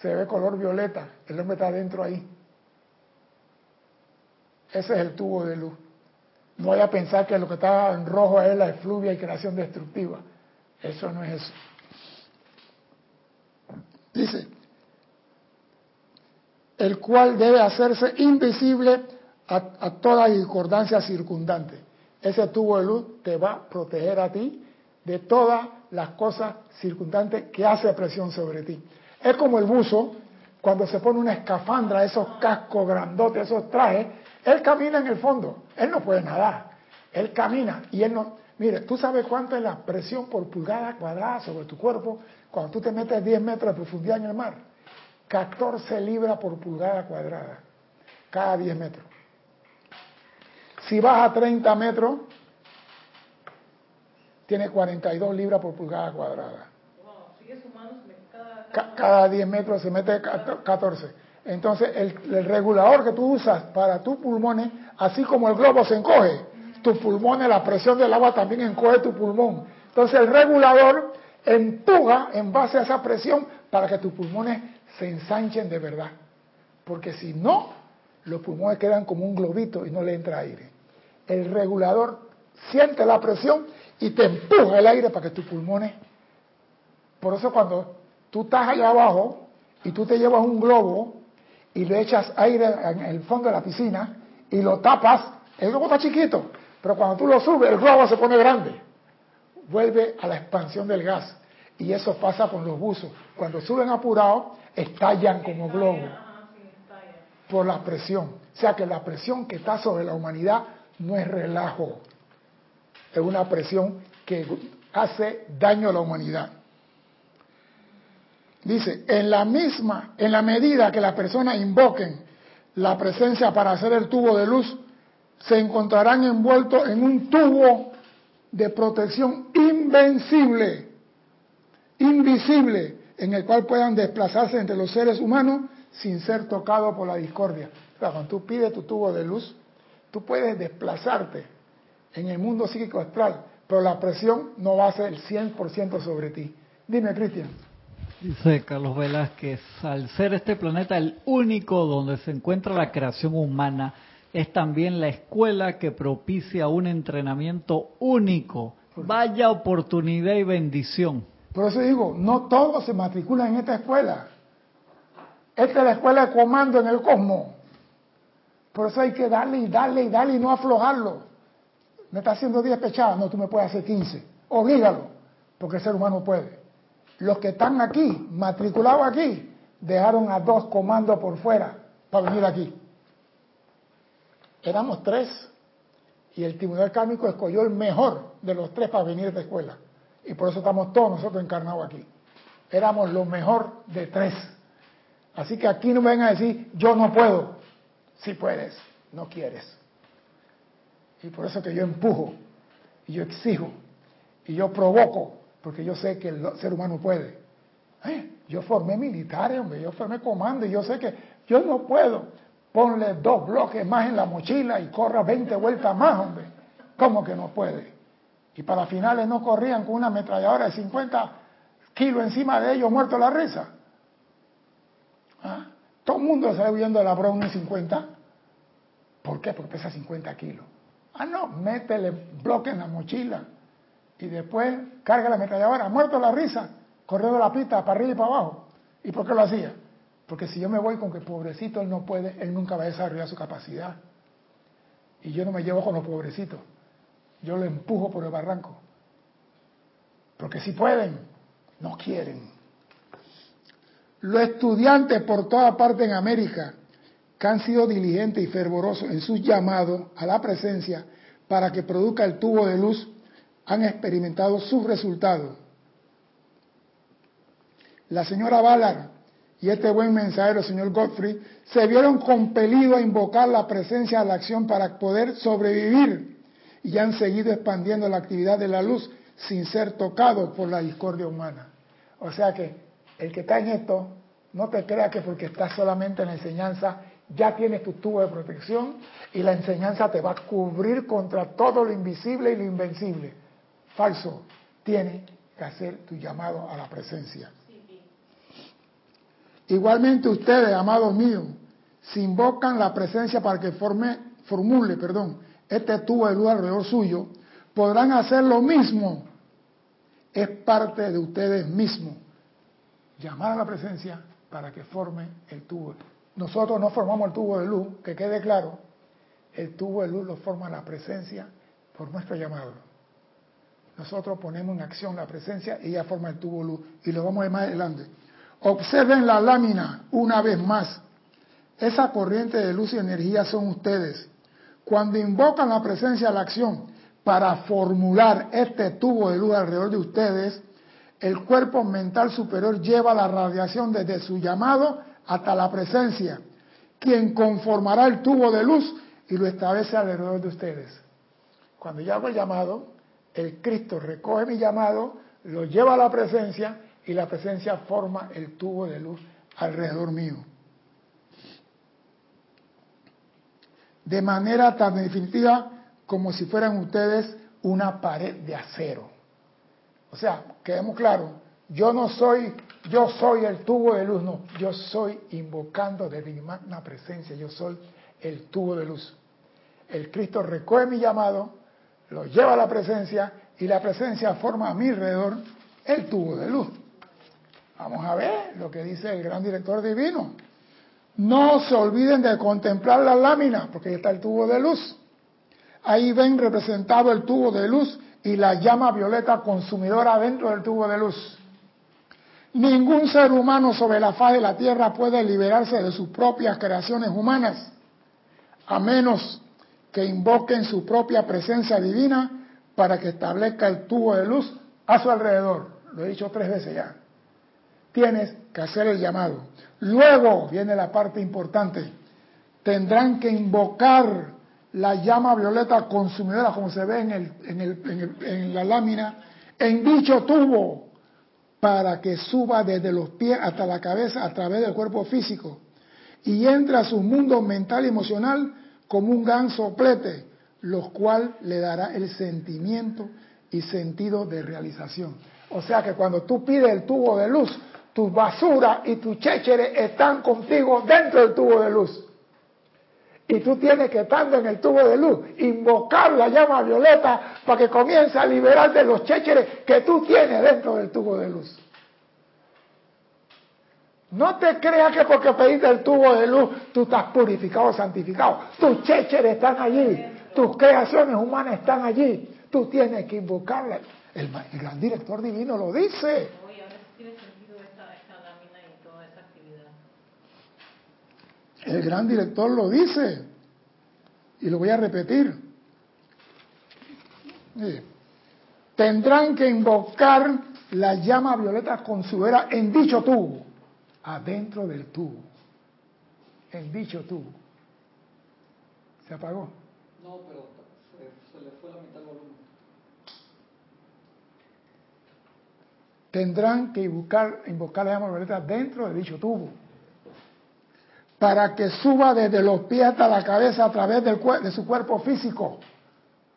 se ve color violeta. El hombre está adentro ahí. Ese es el tubo de luz. No vaya a pensar que lo que está en rojo es la efluvia y creación destructiva. Eso no es eso. Dice, el cual debe hacerse invisible a toda discordancia circundante. Ese tubo de luz te va a proteger a ti de todas las cosas circundantes que hace presión sobre ti. Es como el buzo, cuando se pone una escafandra, esos cascos grandotes, esos trajes, él camina en el fondo, él no puede nadar, él camina y él no... Mire, tú sabes cuánto es la presión por pulgada cuadrada sobre tu cuerpo cuando tú te metes 10 metros de profundidad en el mar. 14 libras por pulgada cuadrada, cada 10 metros. Si vas a 30 metros, tiene 42 libras por pulgada cuadrada. Cada 10 metros se mete 14. Entonces, el regulador que tú usas para tus pulmones, así como el globo se encoge, tus pulmones, la presión del agua también encoge tu pulmón. Entonces, el regulador empuja en base a esa presión para que tus pulmones se ensanchen de verdad. Porque si no, los pulmones quedan como un globito y no le entra aire. El regulador siente la presión y te empuja el aire para que tus pulmones... Por eso cuando tú estás allá abajo y tú te llevas un globo y le echas aire en el fondo de la piscina y lo tapas, el globo está chiquito, pero cuando tú lo subes, el globo se pone grande. Vuelve a la expansión del gas. Y eso pasa con los buzos. Cuando suben apurados, estallan como globo por la presión. O sea que la presión que está sobre la humanidad no es relajo. Es una presión que hace daño a la humanidad. Dice, en la medida que las personas invoquen la presencia para hacer el tubo de luz, se encontrarán envueltos en un tubo de protección invencible, invisible, en el cual puedan desplazarse entre los seres humanos sin ser tocados por la discordia. O sea, cuando tú pides tu tubo de luz, tú puedes desplazarte en el mundo psíquico astral, pero la presión no va a ser el 100% sobre ti. Dime, Cristian. Dice Carlos Velázquez, al ser este planeta el único donde se encuentra la creación humana, es también la escuela que propicia un entrenamiento único. Vaya oportunidad y bendición. Por eso digo, no todos se matriculan en esta escuela. Esta es la escuela de comando en el cosmos. Por eso hay que darle y darle y darle y no aflojarlo. Me está haciendo 10 pechadas, no, tú me puedes hacer 15. Oblígalo, porque el ser humano puede. Los que están aquí, matriculados aquí, dejaron a 2 comandos por fuera para venir aquí. Éramos 3 y el tribunal kármico escogió el mejor de los 3 para venir a esta escuela. Y por eso estamos todos nosotros encarnados aquí. Éramos lo mejor de 3. Así que aquí no me vengan a decir, yo no puedo. Sí puedes, no quieres. Y por eso que yo empujo, y yo exijo, y yo provoco, porque yo sé que el ser humano puede. Yo formé militares, hombre, yo formé comando, y yo sé que yo no puedo. Ponle 2 bloques más en la mochila y corra 20 vueltas más, hombre. ¿Cómo que no puede? Y para finales no corrían con una ametralladora de 50 kilos encima de ellos, muerto la risa. ¿Ah? Todo el mundo sale huyendo de la Browning 50. ¿Por qué? Porque pesa 50 kilos. Ah, no, métele bloque en la mochila y después carga la ametralladora, muerto la risa, corriendo la pista para arriba y para abajo. ¿Y por qué lo hacía? Porque si yo me voy con que pobrecito él no puede, él nunca va a desarrollar su capacidad. Y yo no me llevo con los pobrecitos. Yo lo empujo por el barranco. Porque si pueden, no quieren. Los estudiantes por toda parte en América que han sido diligentes y fervorosos en sus llamados a la presencia para que produzca el tubo de luz, han experimentado sus resultados. La señora Ballard y este buen mensajero, señor Godfrey, se vieron compelidos a invocar la presencia a la acción para poder sobrevivir. Y han seguido expandiendo la actividad de la luz sin ser tocado por la discordia humana. O sea que el que está en esto, no te creas que porque estás solamente en la enseñanza ya tienes tu tubo de protección y la enseñanza te va a cubrir contra todo lo invisible y lo invencible. Falso. Tienes que hacer tu llamado a la presencia. Igualmente ustedes, amados míos, se invocan la presencia para que formule este tubo de luz alrededor suyo, podrán hacer lo mismo. Es parte de ustedes mismos. Llamar a la presencia para que forme el tubo. Nosotros no formamos el tubo de luz, que quede claro. El tubo de luz lo forma la presencia por nuestro llamado. Nosotros ponemos en acción la presencia y ella forma el tubo de luz. Y lo vamos a ver más adelante. Observen la lámina una vez más. Esa corriente de luz y energía son ustedes. Cuando invocan la presencia a la acción para formular este tubo de luz alrededor de ustedes, el cuerpo mental superior lleva la radiación desde su llamado hasta la presencia, quien conformará el tubo de luz y lo establece alrededor de ustedes. Cuando yo hago el llamado, el Cristo recoge mi llamado, lo lleva a la presencia y la presencia forma el tubo de luz alrededor mío. De manera tan definitiva como si fueran ustedes una pared de acero. O sea, quedemos claros, yo soy el tubo de luz, no, yo soy invocando desde mi magna presencia, yo soy el tubo de luz. El Cristo recoge mi llamado, lo lleva a la presencia y la presencia forma a mi alrededor el tubo de luz. Vamos a ver lo que dice el Gran Director Divino. No se olviden de contemplar la lámina, porque ahí está el tubo de luz. Ahí ven representado el tubo de luz y la llama violeta consumidora dentro del tubo de luz. Ningún ser humano sobre la faz de la Tierra puede liberarse de sus propias creaciones humanas, a menos que invoquen su propia presencia divina para que establezca el tubo de luz a su alrededor. Lo he dicho 3 veces ya. Tienes que hacer el llamado. Luego viene la parte importante. Tendrán que invocar la llama violeta consumidora, como se ve en la lámina, en dicho tubo, para que suba desde los pies hasta la cabeza a través del cuerpo físico y entre a su mundo mental y emocional como un gran soplete, lo cual le dará el sentimiento y sentido de realización. O sea que cuando tú pides el tubo de luz, tu basura y tu chéchere están contigo dentro del tubo de luz. Y tú tienes que, estando en el tubo de luz, invocar la llama violeta para que comience a liberarte los chécheres que tú tienes dentro del tubo de luz. No te creas que porque pediste el tubo de luz tú estás purificado, santificado. Tus chécheres están allí, tus creaciones humanas están allí. Tú tienes que invocarla. El Gran Director Divino lo dice. Oye, ahora sí tiene sentido esta lámina y toda esa actividad. El Gran Director lo dice, y lo voy a repetir. Tendrán que invocar la llama violeta consumidora en dicho tubo, adentro del tubo, en dicho tubo. ¿Se apagó? No, pero se le fue la mitad del volumen. Tendrán que invocar la llama violeta dentro de dicho tubo, para que suba desde los pies hasta la cabeza a través de su cuerpo físico.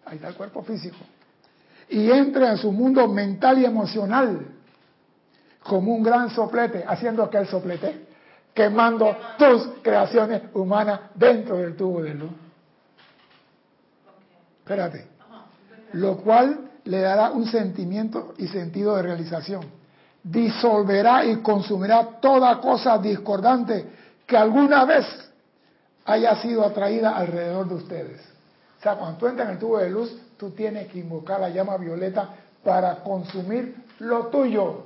Ahí está el cuerpo físico. Y entre en su mundo mental y emocional como un gran soplete, haciendo que el soplete, quemando tus creaciones humanas dentro del tubo de luz. Espérate. Lo cual le dará un sentimiento y sentido de realización. Disolverá y consumirá toda cosa discordante que alguna vez haya sido atraída alrededor de ustedes. O sea, cuando tú entras en el tubo de luz, tú tienes que invocar la llama violeta para consumir lo tuyo.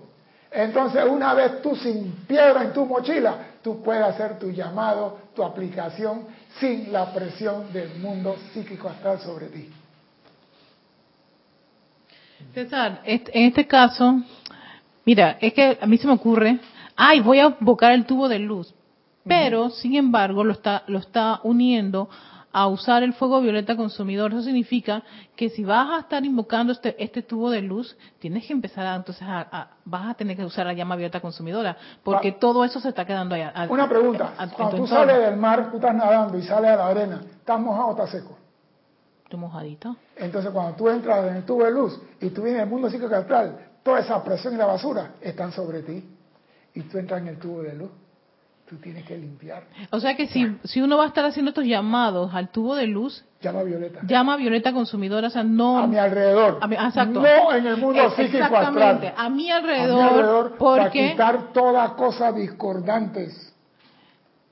Entonces, una vez tú sin piedra en tu mochila, tú puedes hacer tu llamado, tu aplicación, sin la presión del mundo psíquico astral sobre ti. César, en este caso, mira, es que a mí se me ocurre, voy a invocar el tubo de luz. Pero, sin embargo, lo está uniendo a usar el fuego violeta consumidor. Eso significa que si vas a estar invocando este tubo de luz, tienes que empezar a, entonces vas a tener que usar la llama violeta consumidora, porque todo eso se está quedando allá. Una pregunta, cuando tú sales del mar, tú estás nadando y sales a la arena, ¿estás mojado o estás seco? Estoy mojadito. Entonces cuando tú entras en el tubo de luz y tú vienes del mundo psicoastral, toda esa presión y la basura están sobre ti, y tú entras en el tubo de luz. Tú tienes que limpiar. O sea que si uno va a estar haciendo estos llamados al tubo de luz, llama violeta consumidora, o sea, no a mi alrededor, exacto, no en el mundo psíquico astral, a mi alrededor, para quitar todas cosas discordantes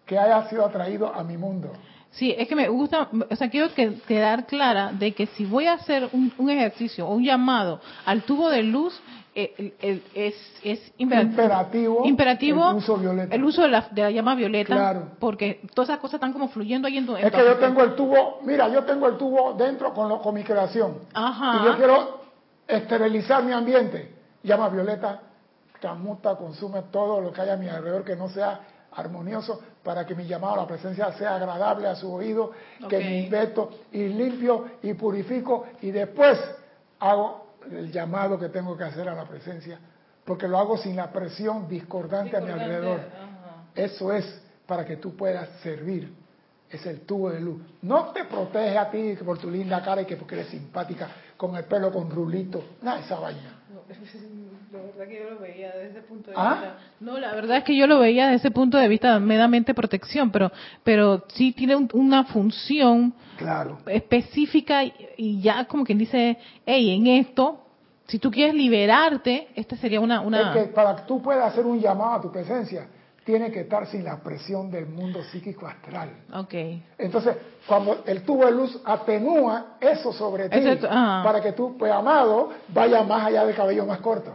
que haya sido atraído a mi mundo. Sí, es que me gusta, o sea, quiero quedar clara de que si voy a hacer un ejercicio o un llamado al tubo de luz, es imperativo el uso de la llama violeta, claro, porque todas esas cosas están como fluyendo ahí en tu... Es que yo tengo el tubo, mira, yo tengo el tubo dentro con mi creación. Ajá. Y yo quiero esterilizar mi ambiente. Llama violeta transmuta, consume todo lo que haya a mi alrededor que no sea armonioso, para que mi llamado a la presencia sea agradable a su oído, okay, que me invento y limpio y purifico, y después hago el llamado que tengo que hacer a la presencia, porque lo hago sin la presión discordante a mi alrededor. Ajá. Eso es para que tú puedas servir. Es el tubo de luz. No te protege a ti por tu linda cara y que porque eres simpática, con el pelo con rulito, nada, esa vaina. La verdad que yo lo veía desde ese punto de vista. No, la verdad es que yo lo veía desde ese punto de vista meramente protección, pero sí tiene una función, claro, específica, y ya como quien dice, hey, en esto, si tú quieres liberarte, esta sería una... Es que para que tú puedas hacer un llamado a tu presencia, tiene que estar sin la presión del mundo psíquico astral. Okay. Entonces, cuando el tubo de luz atenúa eso sobre ti, para que tu pues, amado vaya más allá del cabello más corto.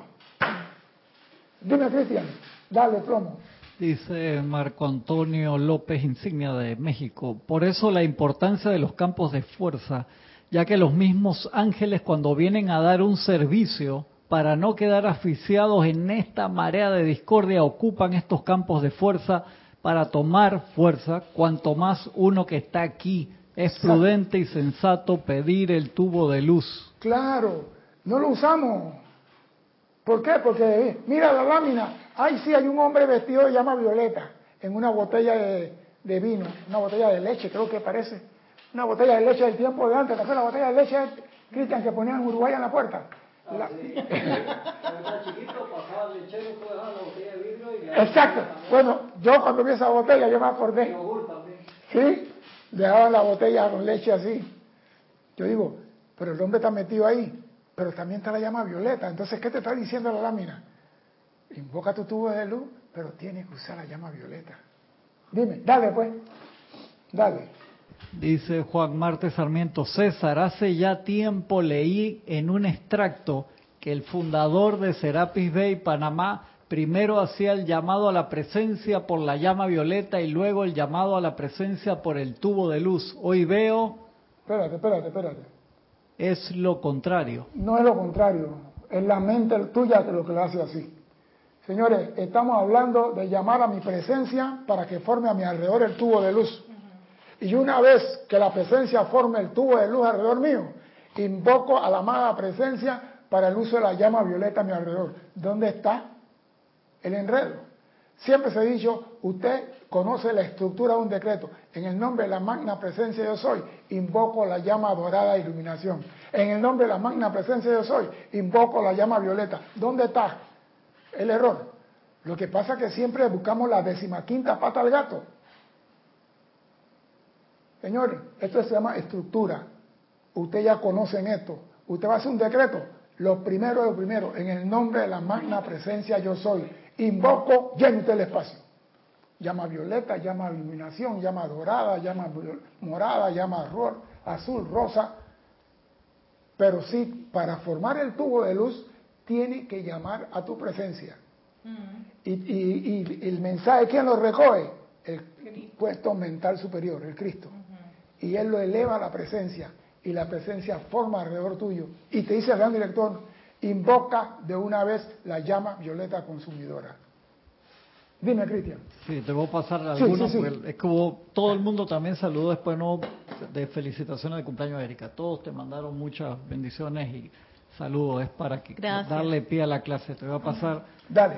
Dime, Cristian, dale plomo. Dice Marco Antonio López Insignia de México: por eso la importancia de los campos de fuerza, ya que los mismos ángeles cuando vienen a dar un servicio, para no quedar asfixiados en esta marea de discordia, ocupan estos campos de fuerza para tomar fuerza, cuanto más uno que está aquí. Es prudente y sensato pedir el tubo de luz. Claro, no lo usamos. ¿Por qué? Porque mira la lámina, ahí sí hay un hombre vestido de llama violeta, en una botella de vino, una botella de leche, creo que parece. Una botella de leche del tiempo de antes, la botella de leche, Cristian, que ponían en Uruguay en la puerta. Exacto. Bueno, yo cuando vi esa botella, yo me acordé. ¿Sí? Dejaban la botella con leche así. Yo digo, pero el hombre está metido ahí, pero también está la llama violeta. Entonces, ¿qué te está diciendo la lámina? Invoca tu tubo de luz, pero tienes que usar la llama violeta. Dime, dale pues. Dale. Dice Juan Marte Sarmiento: César, hace ya tiempo leí en un extracto que el fundador de Serapis Bey, Panamá, primero hacía el llamado a la presencia por la llama violeta y luego el llamado a la presencia por el tubo de luz. Hoy veo... Espérate. Es lo contrario. No es lo contrario, es la mente tuya que lo hace así. Señores, estamos hablando de llamar a mi presencia para que forme a mi alrededor el tubo de luz. Y una vez que la presencia forme el tubo de luz alrededor mío, invoco a la amada presencia para el uso de la llama violeta a mi alrededor. ¿Dónde está el enredo? Siempre se ha dicho, usted conoce la estructura de un decreto. En el nombre de la magna presencia yo soy, invoco la llama dorada de iluminación. En el nombre de la magna presencia yo soy, invoco la llama violeta. ¿Dónde está el error? Lo que pasa es que siempre buscamos la 15ª pata al gato. Señores, esto se llama estructura. Ustedes ya conocen esto. Usted va a hacer un decreto. Lo primero, en el nombre de la magna presencia yo soy, invoco, llene usted el espacio. Llama violeta, llama iluminación, llama dorada, llama morada, llama azul, rosa. Pero sí, para formar el tubo de luz, tiene que llamar a tu presencia. Y el mensaje, ¿quién lo recoge? El puesto mental superior, el Cristo. Y él lo eleva a la presencia, y la presencia forma alrededor tuyo, y te dice el gran director, invoca de una vez la llama violeta consumidora. Dime, Cristian. Sí, te voy a pasar algunos, porque es como todo el mundo también saludó después, no de felicitaciones de cumpleaños, Erika. Todos te mandaron muchas bendiciones y saludos. Es para que darle pie a la clase. Te voy a pasar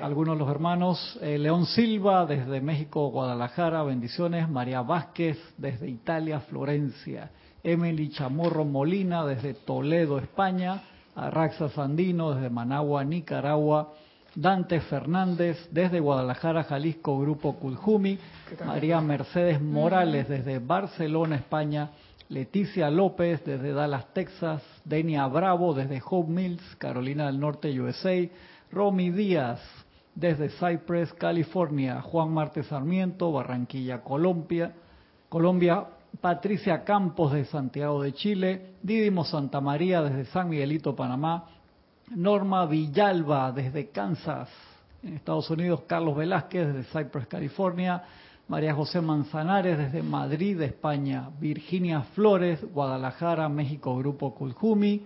algunos de los hermanos. León Silva, desde México, Guadalajara, bendiciones. María Vázquez, desde Italia, Florencia. Emily Chamorro Molina, desde Toledo, España. Arraxa Sandino, desde Managua, Nicaragua. Dante Fernández, desde Guadalajara, Jalisco, Grupo Kuthumi. María Mercedes Morales, desde Barcelona, España. Leticia López, desde Dallas, Texas. Denia Bravo, desde Hope Mills, Carolina del Norte, USA. Romy Díaz, desde Cypress, California. Juan Martes Sarmiento, Barranquilla, Colombia. Patricia Campos, de Santiago de Chile. Didimo Santa María, desde San Miguelito, Panamá. Norma Villalba, desde Kansas, en Estados Unidos. Carlos Velázquez, desde Cypress, California. María José Manzanares, desde Madrid, España. Virginia Flores, Guadalajara, México, Grupo Kuthumi.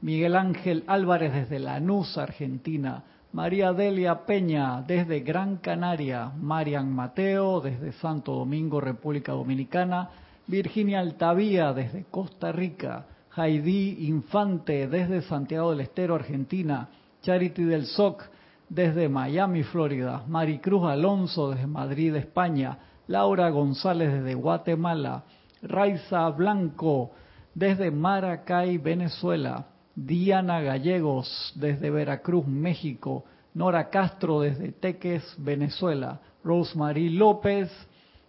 Miguel Ángel Álvarez, desde Lanús, Argentina. María Delia Peña, desde Gran Canaria. Marian Mateo, desde Santo Domingo, República Dominicana. Virginia Altavía, desde Costa Rica. Heidi Infante, desde Santiago del Estero, Argentina. Charity del SOC, desde Miami, Florida. Maricruz Alonso, desde Madrid, España. Laura González, desde Guatemala. Raiza Blanco, desde Maracay, Venezuela. Diana Gallegos, desde Veracruz, México. Nora Castro, desde Teques, Venezuela. Rosemary López,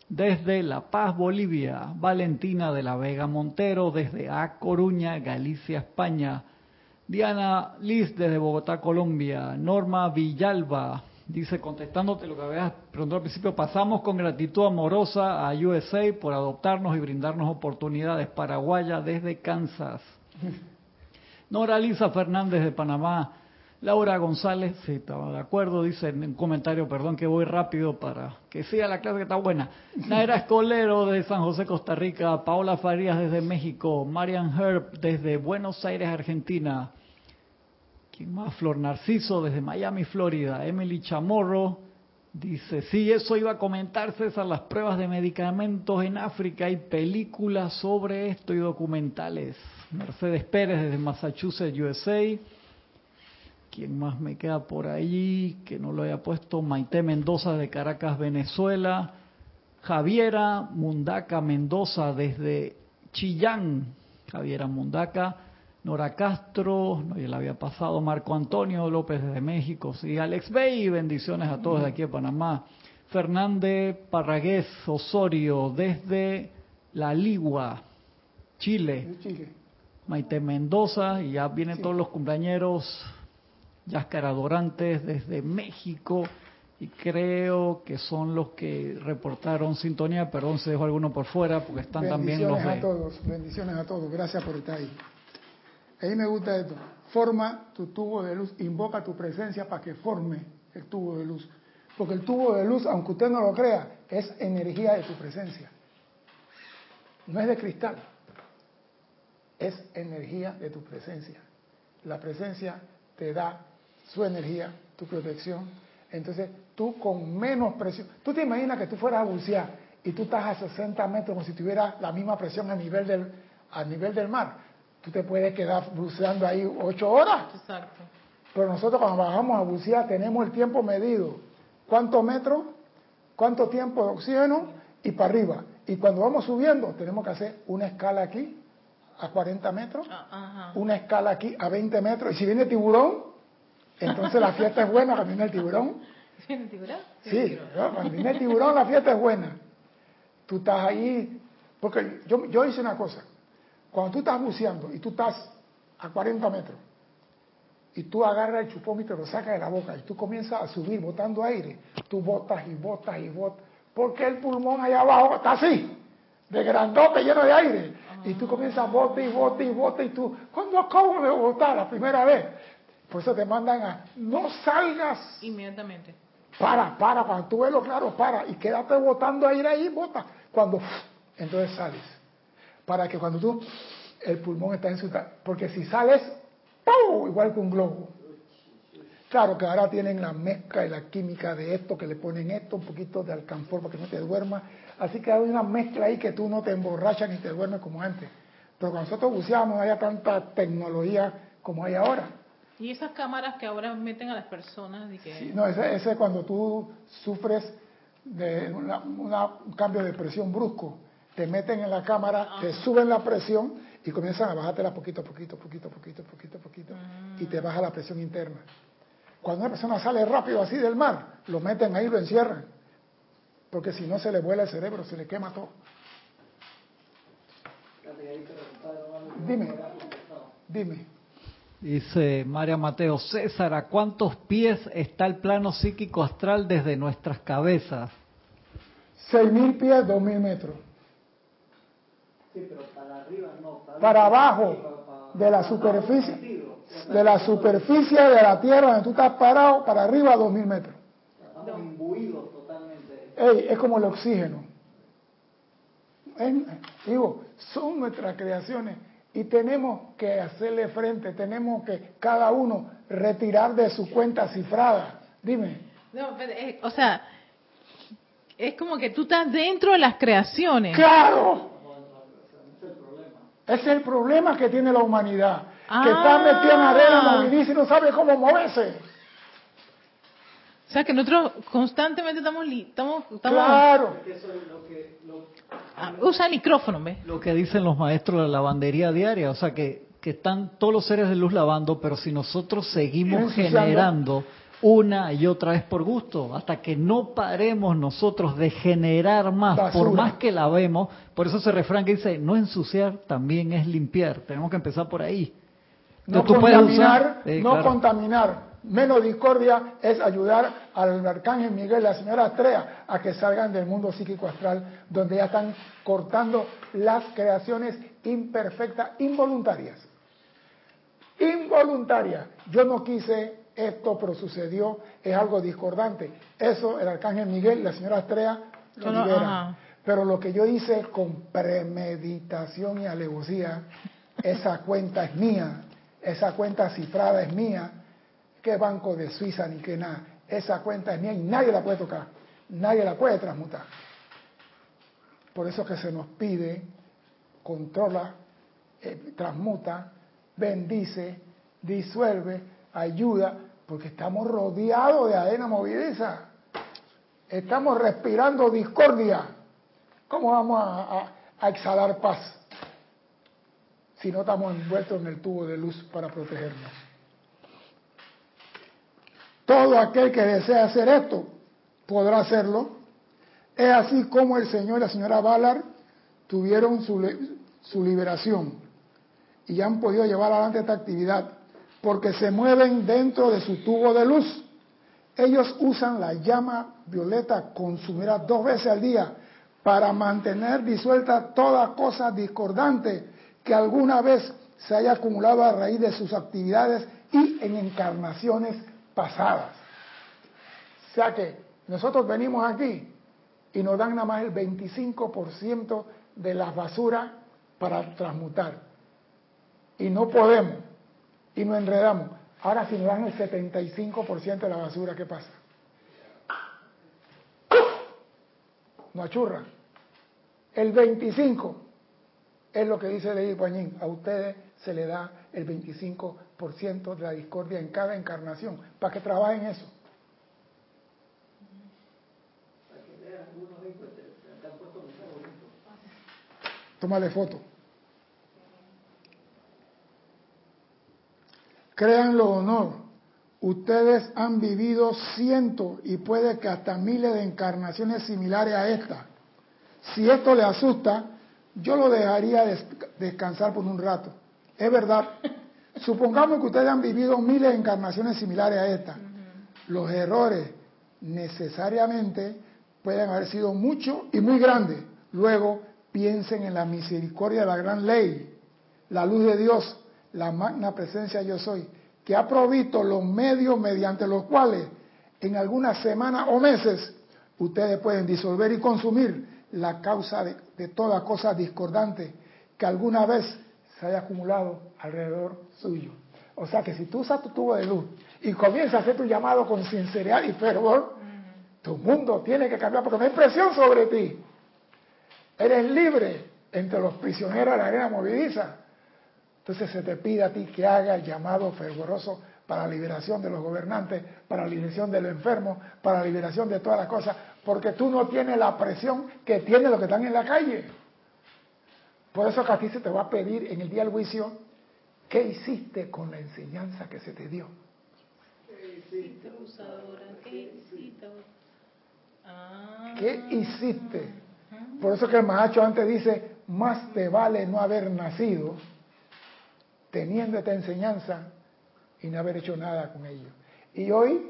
desde La Paz, Bolivia. Valentina de la Vega Montero, desde A Coruña, Galicia, España. Diana Liz, desde Bogotá, Colombia. Norma Villalba dice, contestándote lo que habías preguntado al principio, pasamos con gratitud amorosa a USA por adoptarnos y brindarnos oportunidades. Paraguaya, desde Kansas. Nora Lisa Fernández, de Panamá. Laura González, sí, estaba de acuerdo, dice en un comentario, perdón que voy rápido para que siga la clase que está buena. Naira Escolero, de San José, Costa Rica. Paola Farías, desde México. Marian Herb, desde Buenos Aires, Argentina. ¿Quién más? Flor Narciso, desde Miami, Florida. Emily Chamorro dice, sí, eso iba a comentar, César, las pruebas de medicamentos en África. Hay películas sobre esto y documentales. Mercedes Pérez, desde Massachusetts, USA. ¿Quién más me queda por ahí que no lo haya puesto? Maite Mendoza, de Caracas, Venezuela. Javiera Mundaca Mendoza, desde Chillán. Javiera Mundaca. Nora Castro, no, ya la había pasado. Marco Antonio López, desde México. Sí, Alex Bey, bendiciones a todos de aquí de Panamá. Fernández Parragués Osorio, desde La Ligua, Chile. Maite Mendoza, y ya vienen todos los cumpleañeros. Yáscara Dorantes, desde México, y creo que son los que reportaron sintonía. Perdón, se dejó alguno por fuera, porque están también los... Bendiciones a todos, bendiciones a todos. Gracias por estar ahí. A mí me gusta esto. Forma tu tubo de luz, invoca tu presencia para que forme el tubo de luz. Porque el tubo de luz, aunque usted no lo crea, es energía de tu presencia. No es de cristal, es energía de tu presencia. La presencia te da su energía, tu protección. Entonces, tú con menos presión... Tú te imaginas que tú fueras a bucear y tú estás a 60 metros como si tuvieras la misma presión a nivel del mar. Tú te puedes quedar buceando ahí 8 horas. Exacto. Pero nosotros cuando bajamos a bucear tenemos el tiempo medido. ¿Cuántos metros? ¿Cuánto tiempo de oxígeno? Y para arriba. Y cuando vamos subiendo tenemos que hacer una escala aquí a 40 metros, una escala aquí a 20 metros, y si viene tiburón, entonces la fiesta es buena cuando viene el tiburón. ¿Viene el tiburón? Sí, cuando viene el tiburón la fiesta es buena. Tú estás ahí, porque yo hice una cosa, cuando tú estás buceando y tú estás a 40 metros, y tú agarras el chupón y te lo sacas de la boca, y tú comienzas a subir botando aire, tú botas y botas y botas, porque el pulmón allá abajo está así, de grandote, lleno de aire. Y tú comienzas a botar y botar y botar, y tú, ¿cuándo acabo de botar la primera vez? Por eso te mandan a, no salgas. Inmediatamente. Para, cuando tú ves lo claro, para. Y quédate botando aire ahí, bota. Cuando, entonces sales. Para que cuando tú, el pulmón está en su... Porque si sales, ¡pum! Igual que un globo. Claro que ahora tienen la mezcla y la química de esto, que le ponen esto, un poquito de alcanfor para que no te duermas. Así que hay una mezcla ahí que tú no te emborrachas ni te duermes como antes. Pero cuando nosotros buceamos no había tanta tecnología como hay ahora. ¿Y esas cámaras que ahora meten a las personas? De que... Sí, no, ese es cuando tú sufres de un cambio de presión brusco. Te meten en la cámara, te suben la presión y comienzan a bajártela poquito. Y te baja la presión interna. Cuando una persona sale rápido así del mar, lo meten ahí y lo encierran. Porque si no se le vuela el cerebro, se le quema todo. Dime. Dice María Mateo, César, ¿a cuántos pies está el plano psíquico astral desde nuestras cabezas? 6.000 pies, 2.000 metros. Sí, pero para arriba no. Para abajo, de la superficie. De la superficie de la Tierra donde tú estás parado, para arriba, 2.000 metros. Estamos imbuidos totalmente. Ey, es como el oxígeno. Digo, son nuestras creaciones y tenemos que hacerle frente, tenemos que cada uno retirar de su cuenta cifrada. Dime. No, pero, o sea, es como que tú estás dentro de las creaciones. ¡Claro! Es el problema que tiene la humanidad. Que está metida en arena moviliza y no sabe cómo moverse. O sea, que nosotros constantemente estamos claro. Usa el micrófono, ¿ves? Lo que dicen los maestros de la lavandería diaria, o sea, que están todos los seres de luz lavando, pero si nosotros seguimos generando una y otra vez por gusto, hasta que no paremos nosotros de generar más, basura. Por más que lavemos, por eso se refrán que dice, no ensuciar también es limpiar, tenemos que empezar por ahí. Entonces, no contaminar, contaminar. Menos discordia es ayudar al arcángel Miguel y a la señora Astrea a que salgan del mundo psíquico astral, donde ya están cortando las creaciones imperfectas, involuntarias. Yo no quise esto, pero sucedió, es algo discordante. Eso el arcángel Miguel y la señora Astrea lo liberan. Pero lo que yo hice con premeditación y alevosía, esa cuenta es mía. Esa cuenta cifrada es mía, que banco de Suiza ni que nada. Esa cuenta es mía y nadie la puede tocar, nadie la puede transmutar. Por eso es que se nos pide, controla, transmuta, bendice, disuelve, ayuda, porque estamos rodeados de arena movediza. Estamos respirando discordia. ¿Cómo vamos a exhalar paz? Si no estamos envueltos en el tubo de luz para protegernos. Todo aquel que desea hacer esto podrá hacerlo. Es así como el señor y la señora Ballard tuvieron su liberación y han podido llevar adelante esta actividad porque se mueven dentro de su tubo de luz. Ellos usan la llama violeta consumida 2 veces al día para mantener disuelta toda cosa discordante que alguna vez se haya acumulado a raíz de sus actividades y en encarnaciones pasadas. O sea que nosotros venimos aquí y nos dan nada más el 25% de las basuras para transmutar. Y no podemos, y nos enredamos. Ahora si nos dan el 75% de la basura, ¿qué pasa? Nos achurra. El 25%. Es lo que dice Ley Pañín, a ustedes se le da el 25% de la discordia en cada encarnación, para que trabajen eso. Tómale foto. Créanlo o no, ustedes han vivido cientos y puede que hasta miles de encarnaciones similares a esta. Si esto les asusta, yo lo dejaría descansar por un rato. Es verdad. Supongamos que ustedes han vivido miles de encarnaciones similares a esta. Los errores necesariamente pueden haber sido muchos y muy grandes. Luego piensen en la misericordia de la gran ley, la luz de Dios, la magna presencia yo soy, que ha provisto los medios mediante los cuales en algunas semanas o meses ustedes pueden disolver y consumir la causa de toda cosa discordante que alguna vez se haya acumulado alrededor suyo. O sea que si tú usas tu tubo de luz y comienza a hacer tu llamado con sinceridad y fervor, tu mundo tiene que cambiar porque no hay presión sobre ti. Eres libre entre los prisioneros de la arena movediza. Entonces se te pide a ti que haga el llamado fervoroso para la liberación de los gobernantes, para la liberación de los enfermos, para la liberación de todas las cosas, porque tú no tienes la presión que tienen los que están en la calle. Por eso que a ti se te va a pedir en el día del juicio, ¿qué hiciste con la enseñanza que se te dio? ¿Qué hiciste? Por eso que el Mahá Chohan antes dice, más te vale no haber nacido teniendo esta enseñanza y no haber hecho nada con ello. Y hoy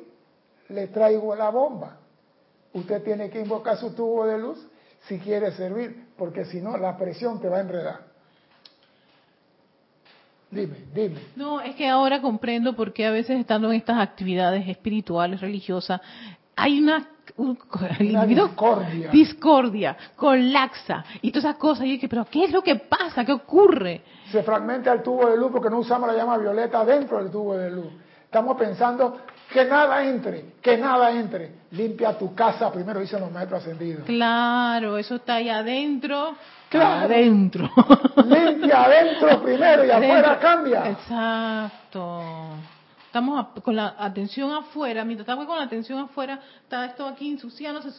le traigo la bomba. Usted tiene que invocar su tubo de luz si quiere servir, porque si no la presión te va a enredar. Dime, dime. No, es que ahora comprendo por qué a veces estando en estas actividades espirituales, religiosas, hay una discordia, colapsa y todas esas cosas. Y yo que, pero ¿qué es lo que pasa? ¿Qué ocurre? Se fragmenta el tubo de luz porque no usamos la llama violeta dentro del tubo de luz. Estamos pensando que nada entre, que nada entre. Limpia tu casa primero, dicen los maestros ascendidos. Claro, eso está allá adentro. Claro. Adentro. Limpia adentro primero y adentro. Afuera cambia. Exacto. Estamos con la atención afuera, mientras estamos con la atención afuera, está esto aquí ensuciándose.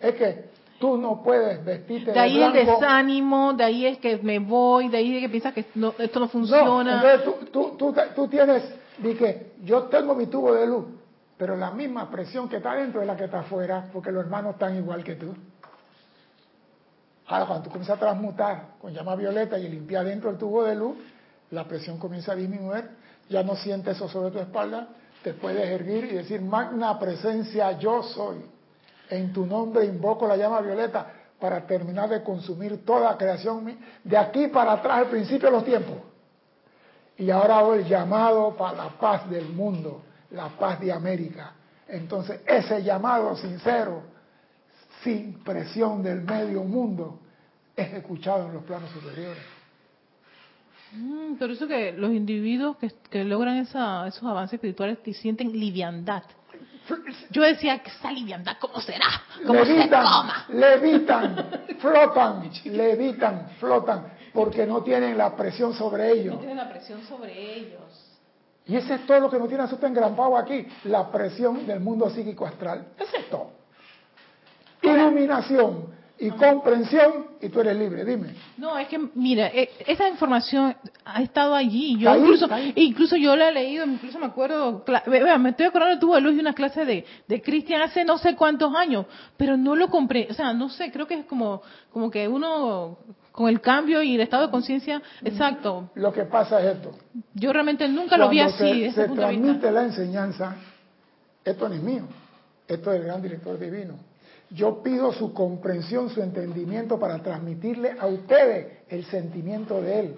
Es que tú no puedes vestirte de ahí blanco. El desánimo, de ahí es que me voy, de ahí es que piensas que no, esto no funciona. No, entonces tú tienes, dije, yo tengo mi tubo de luz, pero la misma presión que está dentro es la que está afuera, porque los hermanos están igual que tú. Ahora, cuando tú comienzas a transmutar con llama violeta y limpiar dentro el tubo de luz, la presión comienza a disminuir, ya no sientes eso sobre tu espalda, te puedes erguir y decir, magna presencia yo soy. En tu nombre invoco la llama violeta para terminar de consumir toda creación de aquí para atrás al principio de los tiempos. Y ahora hago el llamado para la paz del mundo, la paz de América. Entonces ese llamado sincero, sin presión del medio mundo, es escuchado en los planos superiores. Por eso que los individuos que logran esos avances espirituales sienten liviandad. Yo decía, esa liviandad, ¿cómo será? ¿Cómo se toma? Levitan, flotan, porque no tienen la presión sobre ellos. Y ese es todo lo que nos tiene asusto engrampado aquí, la presión del mundo psíquico astral. Ese es todo. Iluminación y comprensión, y tú eres libre, dime. No, es que, mira, esa información ha estado allí. Yo incluso yo la he leído, incluso me acuerdo, me estoy acordando de Tubo de Luz y una clase de Cristian hace no sé cuántos años, pero no lo compré, o sea, no sé, creo que es como que uno, con el cambio y el estado de conciencia, exacto. Lo que pasa es esto. Yo realmente nunca lo vi así, desde ese punto de vista. Cuando se transmite la enseñanza, esto no es mío, esto es del Gran Director Divino. Yo pido su comprensión, su entendimiento para transmitirle a ustedes el sentimiento de él.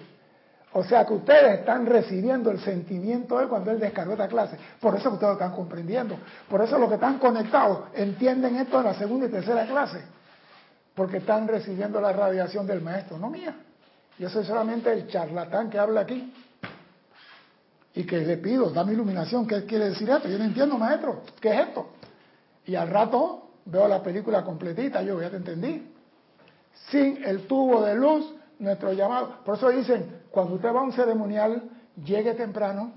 O sea que ustedes están recibiendo el sentimiento de él cuando él descargó esta clase. Por eso ustedes lo están comprendiendo. Por eso los que están conectados entienden esto en la segunda y tercera clase. Porque están recibiendo la radiación del maestro, no mía. Yo soy solamente el charlatán que habla aquí. Y que le pido, dame iluminación, ¿qué quiere decir esto? Yo no entiendo, maestro, ¿qué es esto? Y al rato veo la película completita, yo ya te entendí. Sin el tubo de luz, nuestro llamado. Por eso dicen, cuando usted va a un ceremonial, llegue temprano,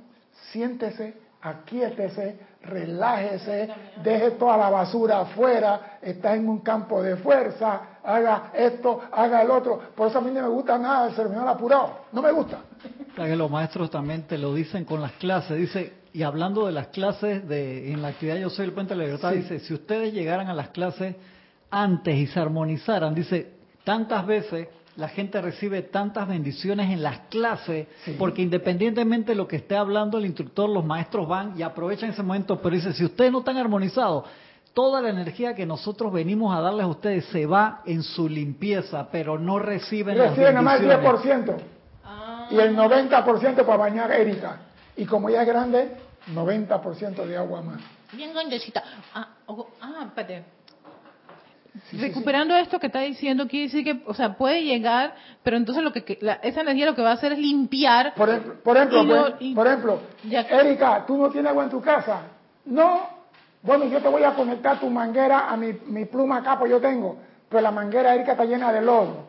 siéntese, aquíétese, relájese, deje toda la basura afuera, está en un campo de fuerza, haga esto, haga el otro. Por eso a mí no me gusta nada el ceremonial apurado, no me gusta. Para que los maestros también te lo dicen con las clases, dice... Y hablando de las clases, en la actividad Yo Soy el Puente de la Libertad, sí. Dice, si ustedes llegaran a las clases antes y se armonizaran, dice, tantas veces la gente recibe tantas bendiciones en las clases, sí. Porque independientemente de lo que esté hablando el instructor, los maestros van y aprovechan ese momento, pero dice, si ustedes no están armonizados, toda la energía que nosotros venimos a darles a ustedes se va en su limpieza, pero no reciben las bendiciones. Reciben nada más el 10% y el 90% para bañar a Erika. Y como ella es grande, 90% de agua más. Bien grandecita. Ah, espérate. Sí, recuperando sí, sí. Esto que está diciendo, quiere decir que, o sea, puede llegar, pero entonces lo que esa energía lo que va a hacer es limpiar. Por ejemplo, Erika, ¿tú no tienes agua en tu casa? No. Bueno, yo te voy a conectar tu manguera a mi pluma acá, pues yo tengo. Pero la manguera, Erika, está llena de lodo.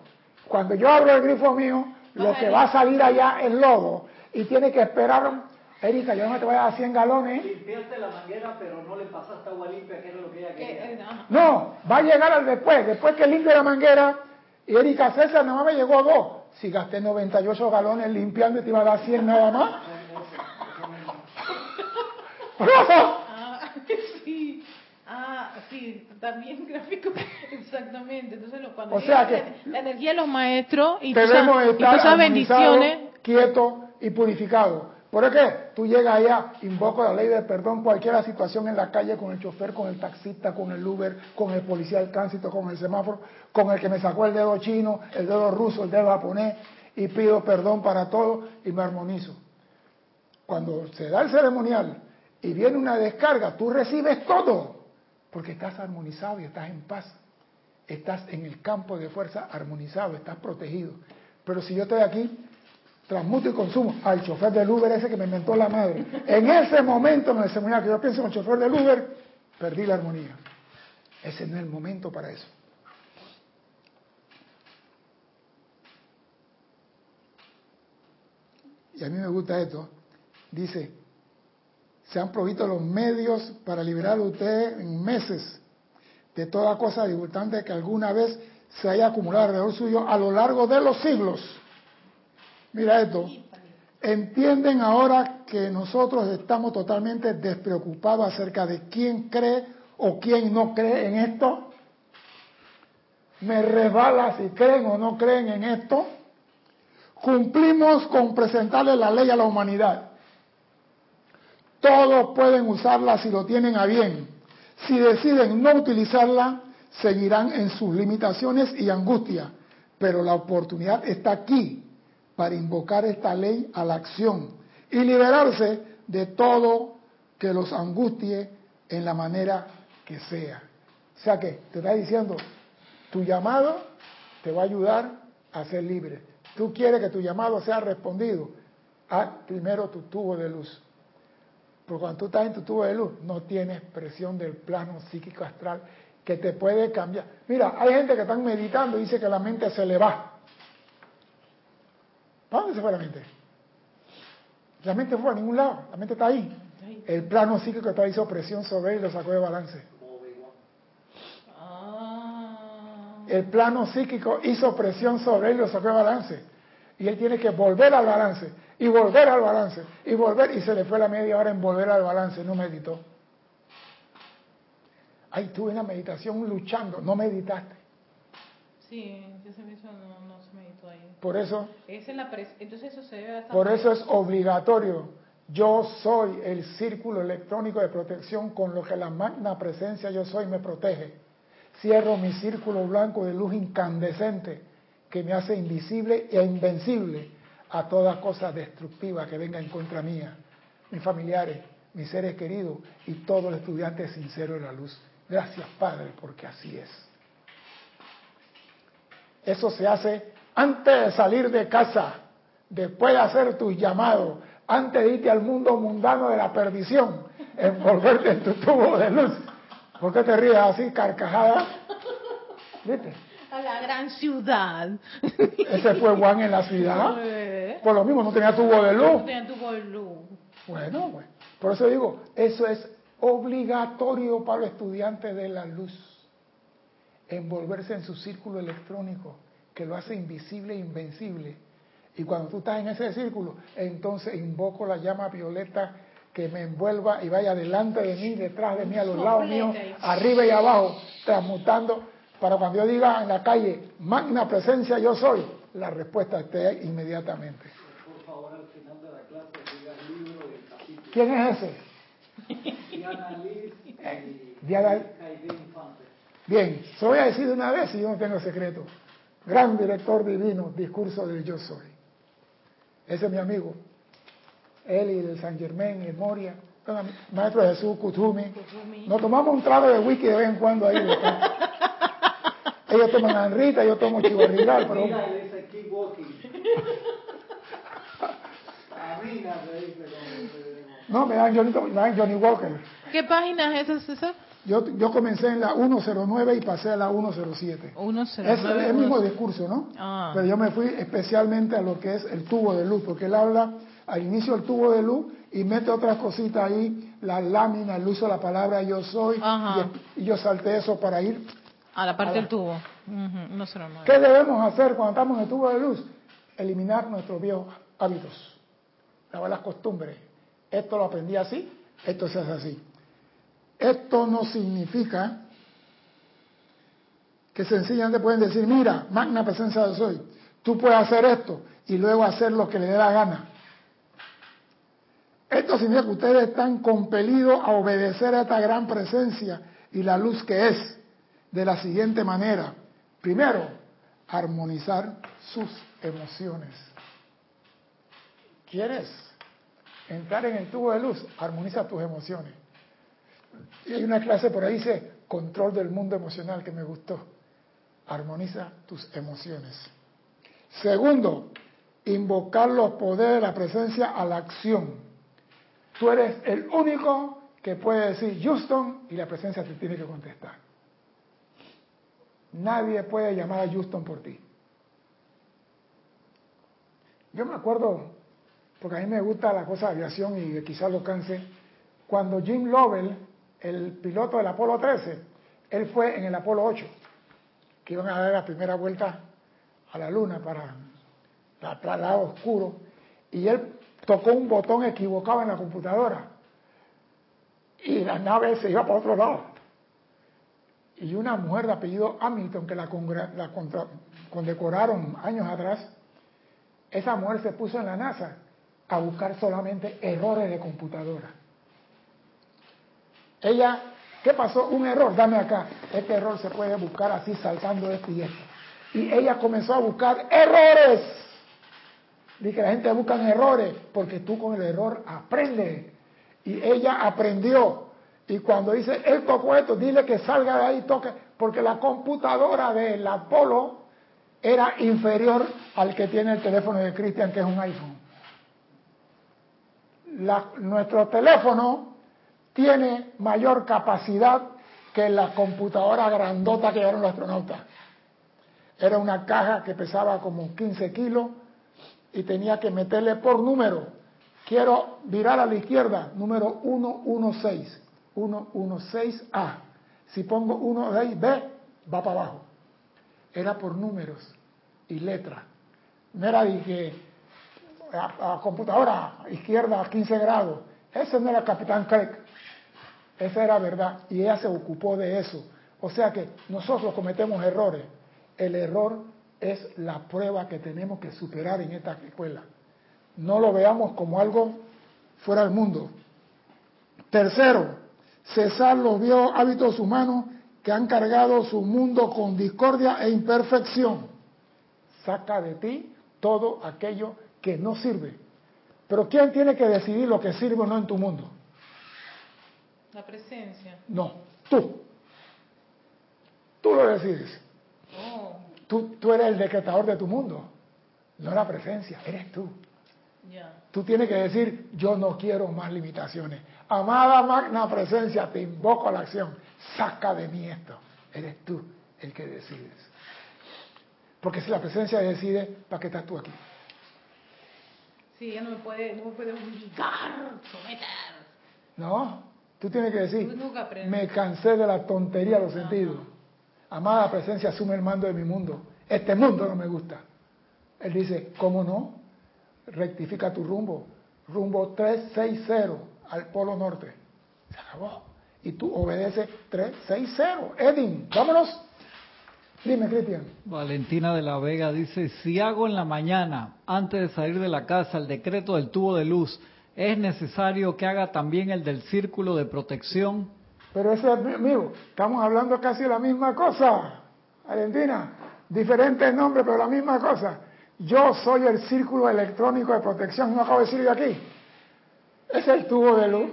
Cuando yo abro el grifo mío, lo que va a salir allá es lodo. Y tiene que esperar... Erika, yo no te voy a dar 100 galones. Limpiaste la manguera, pero no le pasaste agua limpia, que era lo que ella quería. No, va a llegar al después que limpie la manguera. Y Erika, César, nada más me llegó a 2. Si gasté 98 galones limpiando, te iba a dar 100 nada más. Sí, también gráfico, exactamente. Entonces, cuando la energía de los maestros y tus bendiciones, quieto y purificado. ¿Por qué? Tú llegas allá, invoco la ley del perdón, cualquier situación en la calle, con el chofer, con el taxista, con el Uber, con el policía del tránsito, con el semáforo, con el que me sacó el dedo chino, el dedo ruso, el dedo japonés, y pido perdón para todo y me armonizo. Cuando se da el ceremonial y viene una descarga, tú recibes todo, porque estás armonizado y estás en paz. Estás en el campo de fuerza armonizado, estás protegido. Pero si yo estoy aquí... transmuto y consumo al chofer del Uber ese que me inventó la madre. En ese momento, en el seminario que yo pienso con el chofer del Uber, perdí la armonía. Ese no es el momento para eso. Y a mí me gusta esto. Dice, se han provisto los medios para liberar a ustedes en meses de toda cosa disgustante que alguna vez se haya acumulado alrededor suyo a lo largo de los siglos. Mira esto, entienden ahora que nosotros estamos totalmente despreocupados acerca de quién cree o quién no cree en esto. Me resbala si creen o no creen en esto. Cumplimos con presentarle la ley a la humanidad. Todos pueden usarla si lo tienen a bien. Si deciden no utilizarla, seguirán en sus limitaciones y angustia. Pero la oportunidad está aquí para invocar esta ley a la acción y liberarse de todo que los angustie en la manera que sea. O sea que te está diciendo, tu llamado te va a ayudar a ser libre. Tú quieres que tu llamado sea respondido, haz primero tu tubo de luz. Porque cuando tú estás en tu tubo de luz, no tienes presión del plano psíquico astral que te puede cambiar. Mira, hay gente que están meditando y dice que la mente se le va. ¿A dónde se fue la mente? La mente fue a ningún lado, la mente está ahí. El plano psíquico está ahí, hizo presión sobre él y lo sacó de balance. El plano psíquico hizo presión sobre él y lo sacó de balance. Y él tiene que volver al balance, y volver al balance, y volver, y se le fue la media hora en volver al balance, no meditó. Ahí tuve una meditación luchando, no meditaste. Sí, ese mismo no se meditó ahí. Por eso. Entonces eso se debe a por eso es obligatorio. Yo soy el círculo electrónico de protección con lo que la magna presencia yo soy me protege. Cierro mi círculo blanco de luz incandescente que me hace invisible e invencible a toda cosa destructiva que venga en contra mía, mis familiares, mis seres queridos y todo el estudiante sincero de la luz. Gracias, Padre, porque así es. Eso se hace antes de salir de casa, después de hacer tus llamados, antes de irte al mundo mundano de la perdición, envolverte en tu tubo de luz. ¿Por qué te ríes así, carcajada? ¿Viste? A la gran ciudad. Ese fue Juan en la ciudad. Por lo mismo, no tenía tubo de luz. No tenía tubo de luz. Bueno, pues, por eso digo, eso es obligatorio para los estudiantes de la luz. Envolverse en su círculo electrónico que lo hace invisible e invencible. Y cuando tú estás en ese círculo, entonces invoco la llama violeta que me envuelva y vaya delante de mí, detrás de mí, a los lados míos, arriba y abajo, transmutando, para cuando yo diga en la calle, magna presencia yo soy, la respuesta esté inmediatamente. Por favor, al final de la clase diga el libro del capítulo. ¿Quién es ese? Diana Liz y Jaide Infante. Bien, se voy a decir de una vez y yo no tengo secreto. Gran Director Divino, Discurso del Yo Soy. Ese es mi amigo. Él y el San Germán y el Morya. Maestro Jesús, Kuthumi. Nos tomamos un trago de whisky de vez en cuando ahí. Ellos toman anrita, yo tomo Chivas Regal, pero... No, me dan Johnny Walker. ¿Qué página es esa, César? Yo comencé en la 109 y pasé a la 107. 109. Es el mismo discurso, ¿no? Ah. Pero yo me fui especialmente a lo que es el tubo de luz, porque él habla al inicio del tubo de luz y mete otras cositas ahí, la lámina, el uso de la palabra yo soy. Ajá. Y yo salté eso para ir... a la parte del tubo. Uh-huh. No se lo mueve. ¿Qué debemos hacer cuando estamos en el tubo de luz? Eliminar nuestros viejos hábitos, las malas costumbres. Esto lo aprendí así, esto se hace así. Esto no significa que sencillamente pueden decir, mira, magna presencia de soy, tú puedes hacer esto y luego hacer lo que le dé la gana. Esto significa que ustedes están compelidos a obedecer a esta gran presencia y la luz que es, de la siguiente manera. Primero, armonizar sus emociones. ¿Quieres entrar en el tubo de luz? Armoniza tus emociones. Y hay una clase por ahí, dice, control del mundo emocional, que me gustó. Armoniza tus emociones. Segundo, invocar los poderes de la presencia a la acción. Tú eres el único que puede decir Houston y la presencia te tiene que contestar. Nadie puede llamar a Houston por ti. Yo me acuerdo, porque a mí me gusta la cosa de aviación y quizás lo canse, cuando Jim Lovell, el piloto del Apolo 13, él fue en el Apolo 8, que iban a dar la primera vuelta a la luna para el traslado oscuro, y él tocó un botón equivocado en la computadora y la nave se iba para otro lado. Y una mujer de apellido Hamilton, que la condecoraron años atrás, esa mujer se puso en la NASA a buscar solamente errores de computadora. Ella, ¿qué pasó? Un error, dame acá. Este error se puede buscar así, saltando esto y esto. Y ella comenzó a buscar errores. Dice que la gente busca errores, porque tú con el error aprendes. Y ella aprendió. Y cuando dice, él tocó esto, dile que salga de ahí y toque, porque la computadora del Apolo era inferior al que tiene el teléfono de Cristian, que es un iPhone. Nuestro teléfono tiene mayor capacidad que la computadora grandota que llevaron los astronautas. Era una caja que pesaba como 15 kilos y tenía que meterle por número. Quiero virar a la izquierda, número 116. 116A. Si pongo 116B, va para abajo. Era por números y letras. No era, dije, a computadora izquierda a 15 grados. Ese no era Capitán Kirk. Esa era verdad. Y ella se ocupó de eso. O sea que nosotros cometemos errores. El error es la prueba que tenemos que superar en esta escuela. No lo veamos como algo fuera del mundo. Tercero, cesar los viejos hábitos humanos que han cargado su mundo con discordia e imperfección. Saca de ti todo aquello que no sirve. Pero ¿quién tiene que decidir lo que sirve o no en tu mundo? La presencia. No, tú. Tú lo decides. Oh. Tú eres el decretador de tu mundo. No la presencia, eres tú. Yeah. Tú tienes que decir, yo no quiero más limitaciones. Amada magna presencia, te invoco a la acción. Saca de mí esto. Eres tú el que decides. Porque si la presencia decide, ¿para qué estás tú aquí? Sí, ella no me puede obligar, someter. No, tú tienes que decir, me cansé de la tontería de los sentidos. Amada presencia, asume el mando de mi mundo. Este mundo no me gusta. Él dice, ¿cómo no? Rectifica tu rumbo, rumbo 360 al polo norte. Se acabó. Y tú obedeces 360. Edin, vámonos. Dime, Cristian. Valentina de la Vega dice, si hago en la mañana, antes de salir de la casa, el decreto del tubo de luz, ¿es necesario que haga también el del círculo de protección? Pero ese es mío. Estamos hablando casi la misma cosa, Valentina. Diferentes nombres, pero la misma cosa. Yo soy el círculo electrónico de protección, no acabo de decir de aquí. Es el tubo de luz.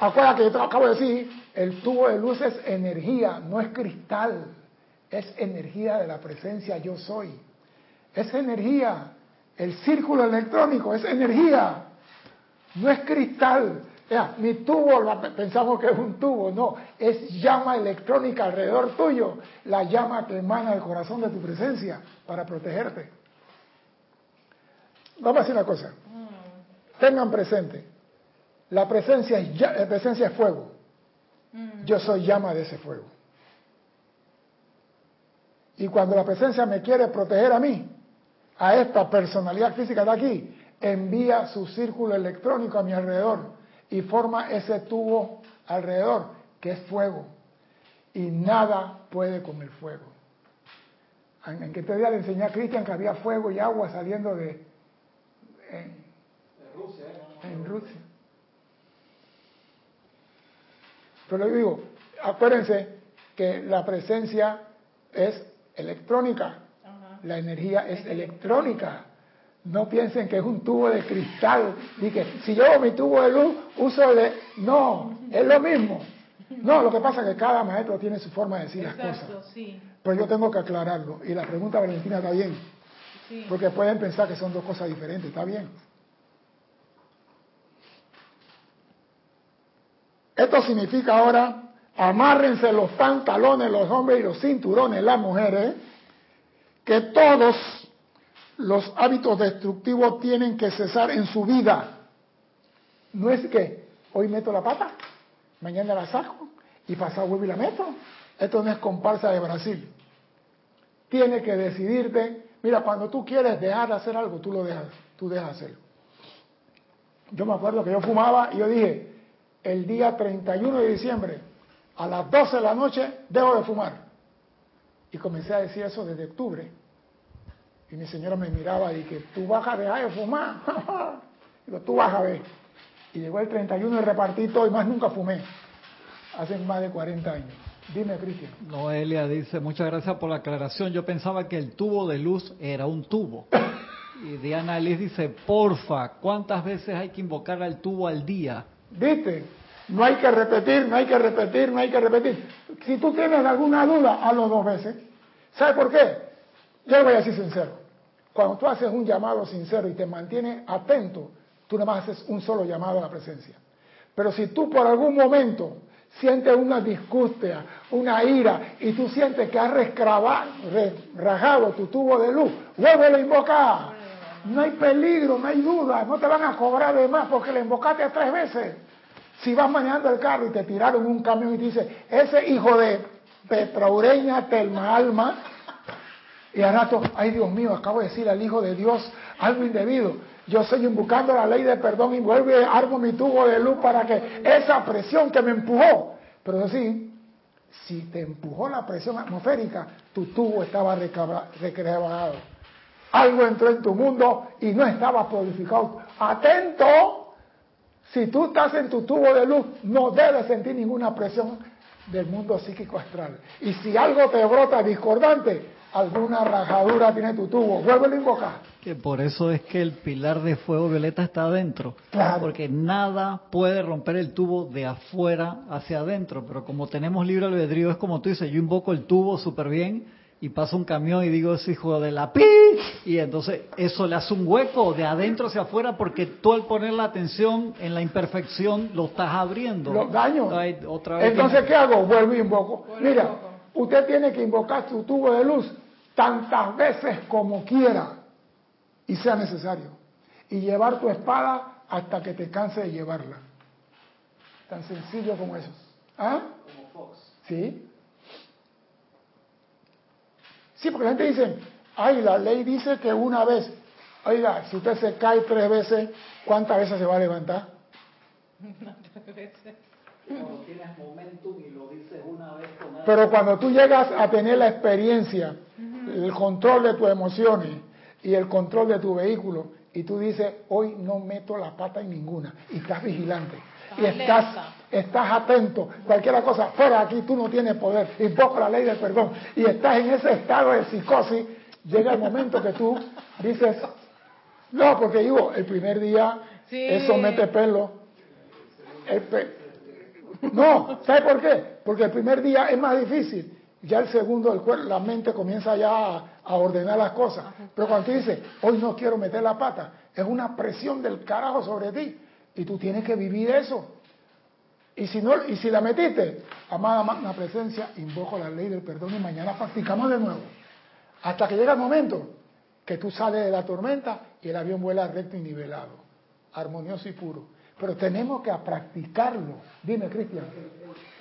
Acuérdate que yo te acabo de decir, el tubo de luz es energía, no es cristal. es energía de la presencia yo soy. Es energía. El círculo electrónico es energía. No es cristal. Ni tubo, pensamos que es un tubo. No, es llama electrónica alrededor tuyo. La llama que emana del corazón de tu presencia para protegerte. Vamos a decir una cosa. Tengan presente. La presencia es fuego. Yo soy llama de ese fuego. Y cuando la presencia me quiere proteger a mí, a esta personalidad física de aquí, envía su círculo electrónico a mi alrededor y forma ese tubo alrededor, que es fuego. Y nada puede con el fuego. En que te día le enseñé a Cristian que había fuego y agua saliendo de... Rusia. En Rusia. Pero yo digo, acuérdense que la presencia es electrónica. La energía es electrónica. No piensen que es un tubo de cristal. Y que si yo mi tubo de luz, uso el... No, es lo mismo. No, lo que pasa es que cada maestro tiene su forma de decir las cosas. Sí. Pero yo tengo que aclararlo. Y la pregunta, Valentina, está bien. Sí. Porque pueden pensar que son dos cosas diferentes. Está bien. Esto significa ahora, amárrense los pantalones, los hombres, y los cinturones, las mujeres, que todos los hábitos destructivos tienen que cesar en su vida. No es que hoy meto la pata, mañana la saco y pasado vuelvo y la meto. Esto no es comparsa de Brasil. Tienes que decidirte. Mira, cuando tú quieres dejar de hacer algo, tú lo dejas, tú dejas hacerlo. Yo me acuerdo que yo fumaba y yo dije, el día 31 de diciembre, a las 12 de la noche, dejo de fumar. Y comencé a decir eso desde octubre. Y mi señora me miraba y dije, tú vas a dejar de fumar. Digo, tú vas a ver. Y llegó el 31 y repartí todo y más nunca fumé. Hace más de 40 años. Dime, Cristian. Noelia dice, muchas gracias por la aclaración. Yo pensaba que el tubo de luz era un tubo. Y Diana Liz dice, porfa, ¿cuántas veces hay que invocar al tubo al día? ¿Viste? No hay que repetir, no hay que repetir, no hay que repetir. Si tú tienes alguna duda, hazlo dos veces. ¿Sabes por qué? Yo le voy a decir sincero. Cuando tú haces un llamado sincero y te mantienes atento, tú nada más haces un solo llamado a la presencia. Pero si tú por algún momento sientes una disgustia, una ira, y tú sientes que has rajado tu tubo de luz, vuélvelo a invocar. No hay peligro, no hay duda, no te van a cobrar de más porque le invocaste 3 veces. Si vas manejando el carro y te tiraron un camión y te dicen, ese hijo de Petraureña, Telma Alma, y al rato, ay Dios mío, acabo de decir al hijo de Dios algo indebido. Yo soy invocando la ley de perdón y vuelvo y armo mi tubo de luz para que esa presión que me empujó. Pero eso sí, si te empujó la presión atmosférica, tu tubo estaba recargado. Algo entró en tu mundo y no estaba purificado. ¡Atento! Si tú estás en tu tubo de luz, no debes sentir ninguna presión del mundo psíquico astral. Y si algo te brota discordante, alguna rajadura tiene tu tubo, vuélvelo a invocar. Que por eso es que el pilar de fuego violeta está adentro. Claro. Porque nada puede romper el tubo de afuera hacia adentro. Pero como tenemos libre albedrío, es como tú dices, yo invoco el tubo súper bien y pasa un camión y digo, ese hijo de la pi, y entonces eso le hace un hueco de adentro hacia afuera porque tú al poner la atención en la imperfección lo estás abriendo. Los daños. Ay, otra vez. Entonces, ¿qué hago? Vuelvo y invoco. Mira, usted tiene que invocar su tubo de luz tantas veces como quiera y sea necesario. Y llevar tu espada hasta que te canse de llevarla. Tan sencillo como eso. ¿Ah? Como Fox. ¿Sí? Sí, porque la gente dice, ay, la ley dice que una vez, oiga, si usted se cae 3 veces, ¿cuántas veces se va a levantar? No, 3 veces. Cuando tienes momentum y lo dices una vez con algo. Pero cuando tú llegas a tener la experiencia, el control de tus emociones y el control de tu vehículo, y tú dices, hoy no meto la pata en ninguna, y estás vigilante, y estás atento, cualquier cosa, fuera aquí, tú no tienes poder, invoco la ley del perdón, y estás en ese estado de psicosis, llega el momento que tú dices, no, porque digo, el primer día, sí. Eso mete pelo, no, ¿sabes por qué? Porque el primer día es más difícil, ya el segundo del cuerpo, la mente comienza ya a ordenar las cosas. Pero cuando te dice, hoy no quiero meter la pata, es una presión del carajo sobre ti. Y tú tienes que vivir eso. Y si no, y si la metiste, amada magna presencia, invoco la ley del perdón y mañana practicamos de nuevo. Hasta que llega el momento que tú sales de la tormenta y el avión vuela recto y nivelado, armonioso y puro. Pero tenemos que practicarlo. Dime, Cristian.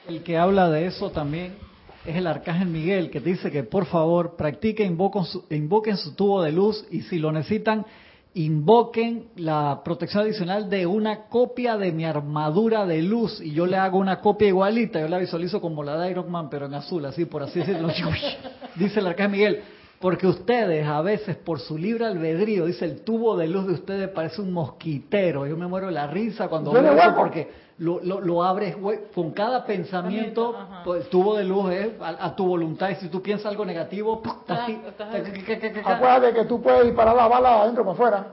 El que habla de eso también es el arcángel Miguel, que dice que por favor practiquen, invoquen su tubo de luz, y si lo necesitan, invoquen la protección adicional de una copia de mi armadura de luz, y yo le hago una copia igualita, yo la visualizo como la de Iron Man, pero en azul, así por así decirlo. Dice el arcángel Miguel, porque ustedes a veces por su libre albedrío, dice, el tubo de luz de ustedes parece un mosquitero. Yo me muero de la risa cuando veo eso, porque lo abres con cada pensamiento. Pues, el tubo de luz es a tu voluntad, y si tú piensas algo negativo, así. Acuérdate que tú puedes disparar la bala adentro para afuera.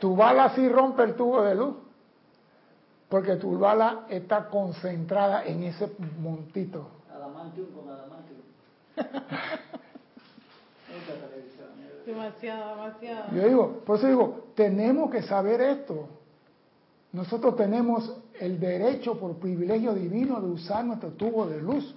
Tu bala sí rompe el tubo de luz, porque tu bala está concentrada en ese montito. Adamantium con adamantium. Demasiado, demasiado. Yo digo, por eso digo, tenemos que saber esto. Nosotros tenemos el derecho por privilegio divino de usar nuestro tubo de luz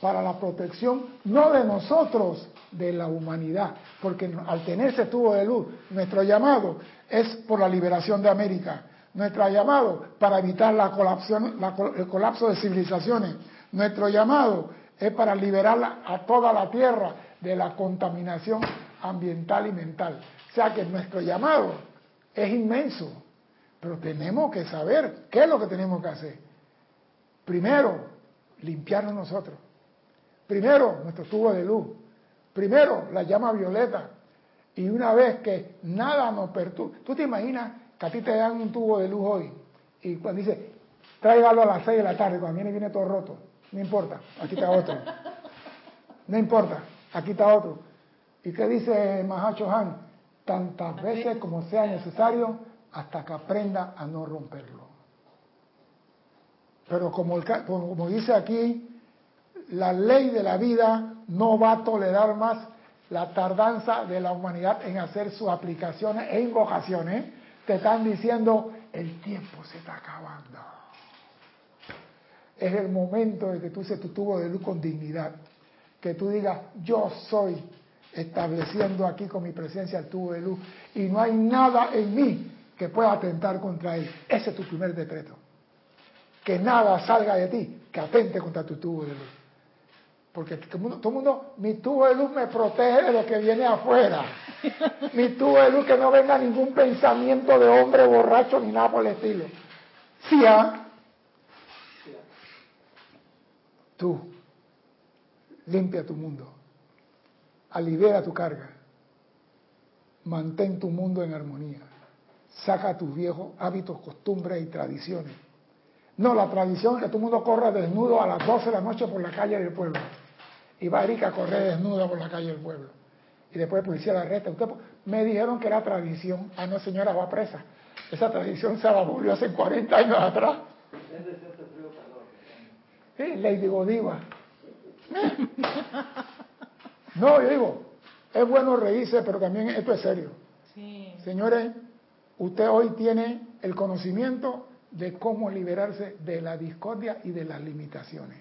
para la protección, no de nosotros, de la humanidad, porque al tener ese tubo de luz, nuestro llamado es por la liberación de América, nuestro llamado para evitar el colapso de civilizaciones, nuestro llamado es para liberar a toda la tierra de la contaminación ambiental y mental. O sea que nuestro llamado es inmenso, pero tenemos que saber qué es lo que tenemos que hacer. Primero, limpiarnos nosotros. Primero, nuestro tubo de luz. Primero, la llama violeta. Y una vez que nada nos perturbe. ¿Tú te imaginas que a ti te dan un tubo de luz hoy? Y cuando dice, tráigalo a las 6 de la tarde, cuando viene todo roto. No importa, aquí está otro. No importa, aquí está otro. ¿Y qué dice Mahá Chohan? Tantas veces como sea necesario hasta que aprenda a no romperlo. Pero como dice aquí, la ley de la vida no va a tolerar más la tardanza de la humanidad en hacer sus aplicaciones e invocaciones. Te están diciendo, el tiempo se está acabando. Es el momento de que tú uses tu tubo de luz con dignidad. Que tú digas, yo soy, estableciendo aquí con mi presencia el tubo de luz, y no hay nada en mí que pueda atentar contra él. Ese es tu primer decreto. Que nada salga de ti que atente contra tu tubo de luz. Porque todo el mundo, mi tubo de luz me protege de lo que viene afuera. Mi tubo de luz, que no venga ningún pensamiento de hombre borracho ni nada por el estilo. Sí, ¿ah? Tú, limpia tu mundo, alivia tu carga, mantén tu mundo en armonía, saca tus viejos hábitos, costumbres y tradiciones. No, la tradición es que todo el mundo corra desnudo a las 12 de la noche por la calle del pueblo. Y va Erika a correr desnuda por la calle del pueblo. Y después la policía la arresta. Usted, me dijeron que era tradición. Ah, no, señora, va presa. Esa tradición se abolió hace 40 años atrás. Sí, Lady Godiva. No, yo digo, es bueno reírse, pero también esto es serio. Sí. Señores, usted hoy tiene el conocimiento de cómo liberarse de la discordia y de las limitaciones.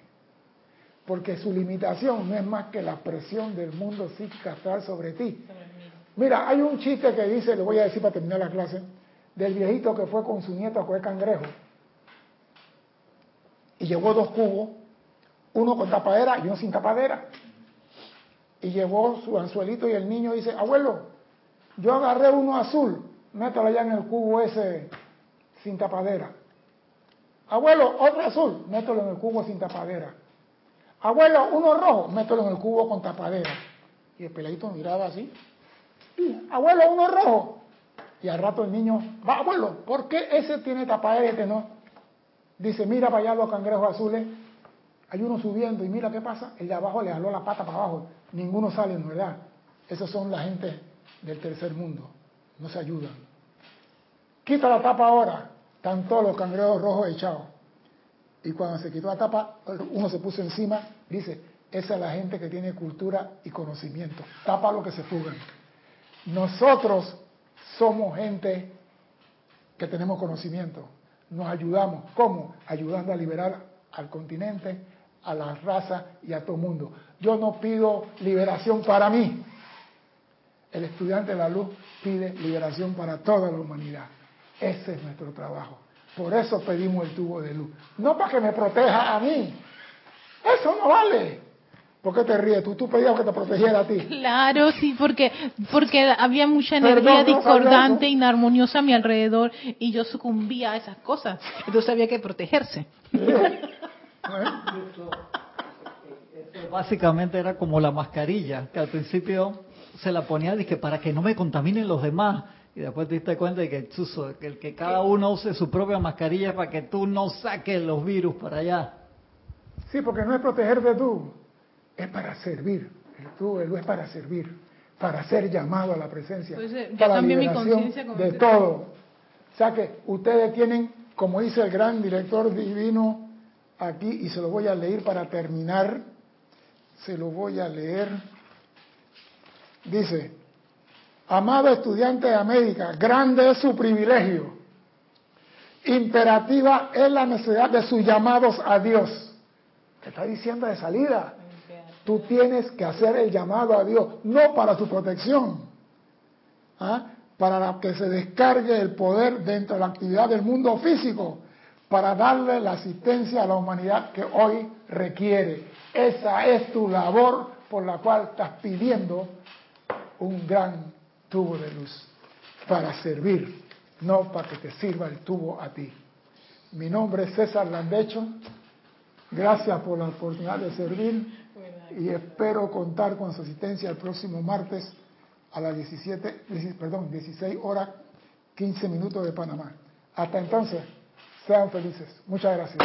Porque su limitación no es más que la presión del mundo psíquico astral sobre ti. Mira, hay un chiste que dice, le voy a decir para terminar la clase, del viejito que fue con su nieto a coger cangrejo. Y llevó dos cubos, uno con tapadera y uno sin tapadera. Y llevó su anzuelito y el niño dice, abuelo, yo agarré uno azul, mételo allá en el cubo ese sin tapadera. Abuelo, otro azul, mételo en el cubo sin tapadera. Abuelo, uno rojo, mételo en el cubo con tapadera. Y el peladito miraba así. Y, abuelo, uno rojo. Y al rato el niño, va, abuelo, ¿por qué ese tiene tapadera y este no? Dice, mira para allá los cangrejos azules, hay uno subiendo y mira qué pasa, el de abajo le jaló la pata para abajo, ninguno sale, en verdad. Esos son la gente del tercer mundo, no se ayudan. Quita la tapa ahora, están todos los cangrejos rojos echados. Y cuando se quitó la tapa, uno se puso encima, dice, esa es la gente que tiene cultura y conocimiento. Tapa lo que se fugan. Nosotros somos gente que tenemos conocimiento. Nos ayudamos. ¿Cómo? Ayudando a liberar al continente, a la raza y a todo el mundo. Yo no pido liberación para mí. El estudiante de la luz pide liberación para toda la humanidad. Ese es nuestro trabajo. Por eso pedimos el tubo de luz. No para que me proteja a mí. Eso no vale. ¿Por qué te ríes? Tú pedías que te protegiera a ti. Claro, sí, porque había mucha energía discordante, inarmoniosa a mi alrededor y yo sucumbía a esas cosas. Entonces había que protegerse. Eso básicamente era como la mascarilla, que al principio se la ponía dije, para que no me contaminen los demás. Y después te diste cuenta de que, chuzo, que cada uno use su propia mascarilla para que tú no saques los virus para allá. Sí, porque no es protegerte tú, es para servir. El tubo es para servir, para ser llamado a la presencia, pues, para la liberación de todo. O sea que ustedes tienen, como dice el gran director divino aquí, y se lo voy a leer para terminar, se lo voy a leer. Dice: amado estudiante de América, grande es su privilegio. Imperativa es la necesidad de sus llamados a Dios. Te está diciendo de salida. Tú tienes que hacer el llamado a Dios, no para su protección, para que se descargue el poder dentro de la actividad del mundo físico, para darle la asistencia a la humanidad que hoy requiere. Esa es tu labor por la cual estás pidiendo un gran tubo de luz, para servir, no para que te sirva el tubo a ti. Mi nombre es César Landecho, gracias por la oportunidad de servir y espero contar con su asistencia el próximo martes a las 16:15 de Panamá. Hasta entonces, sean felices. Muchas gracias.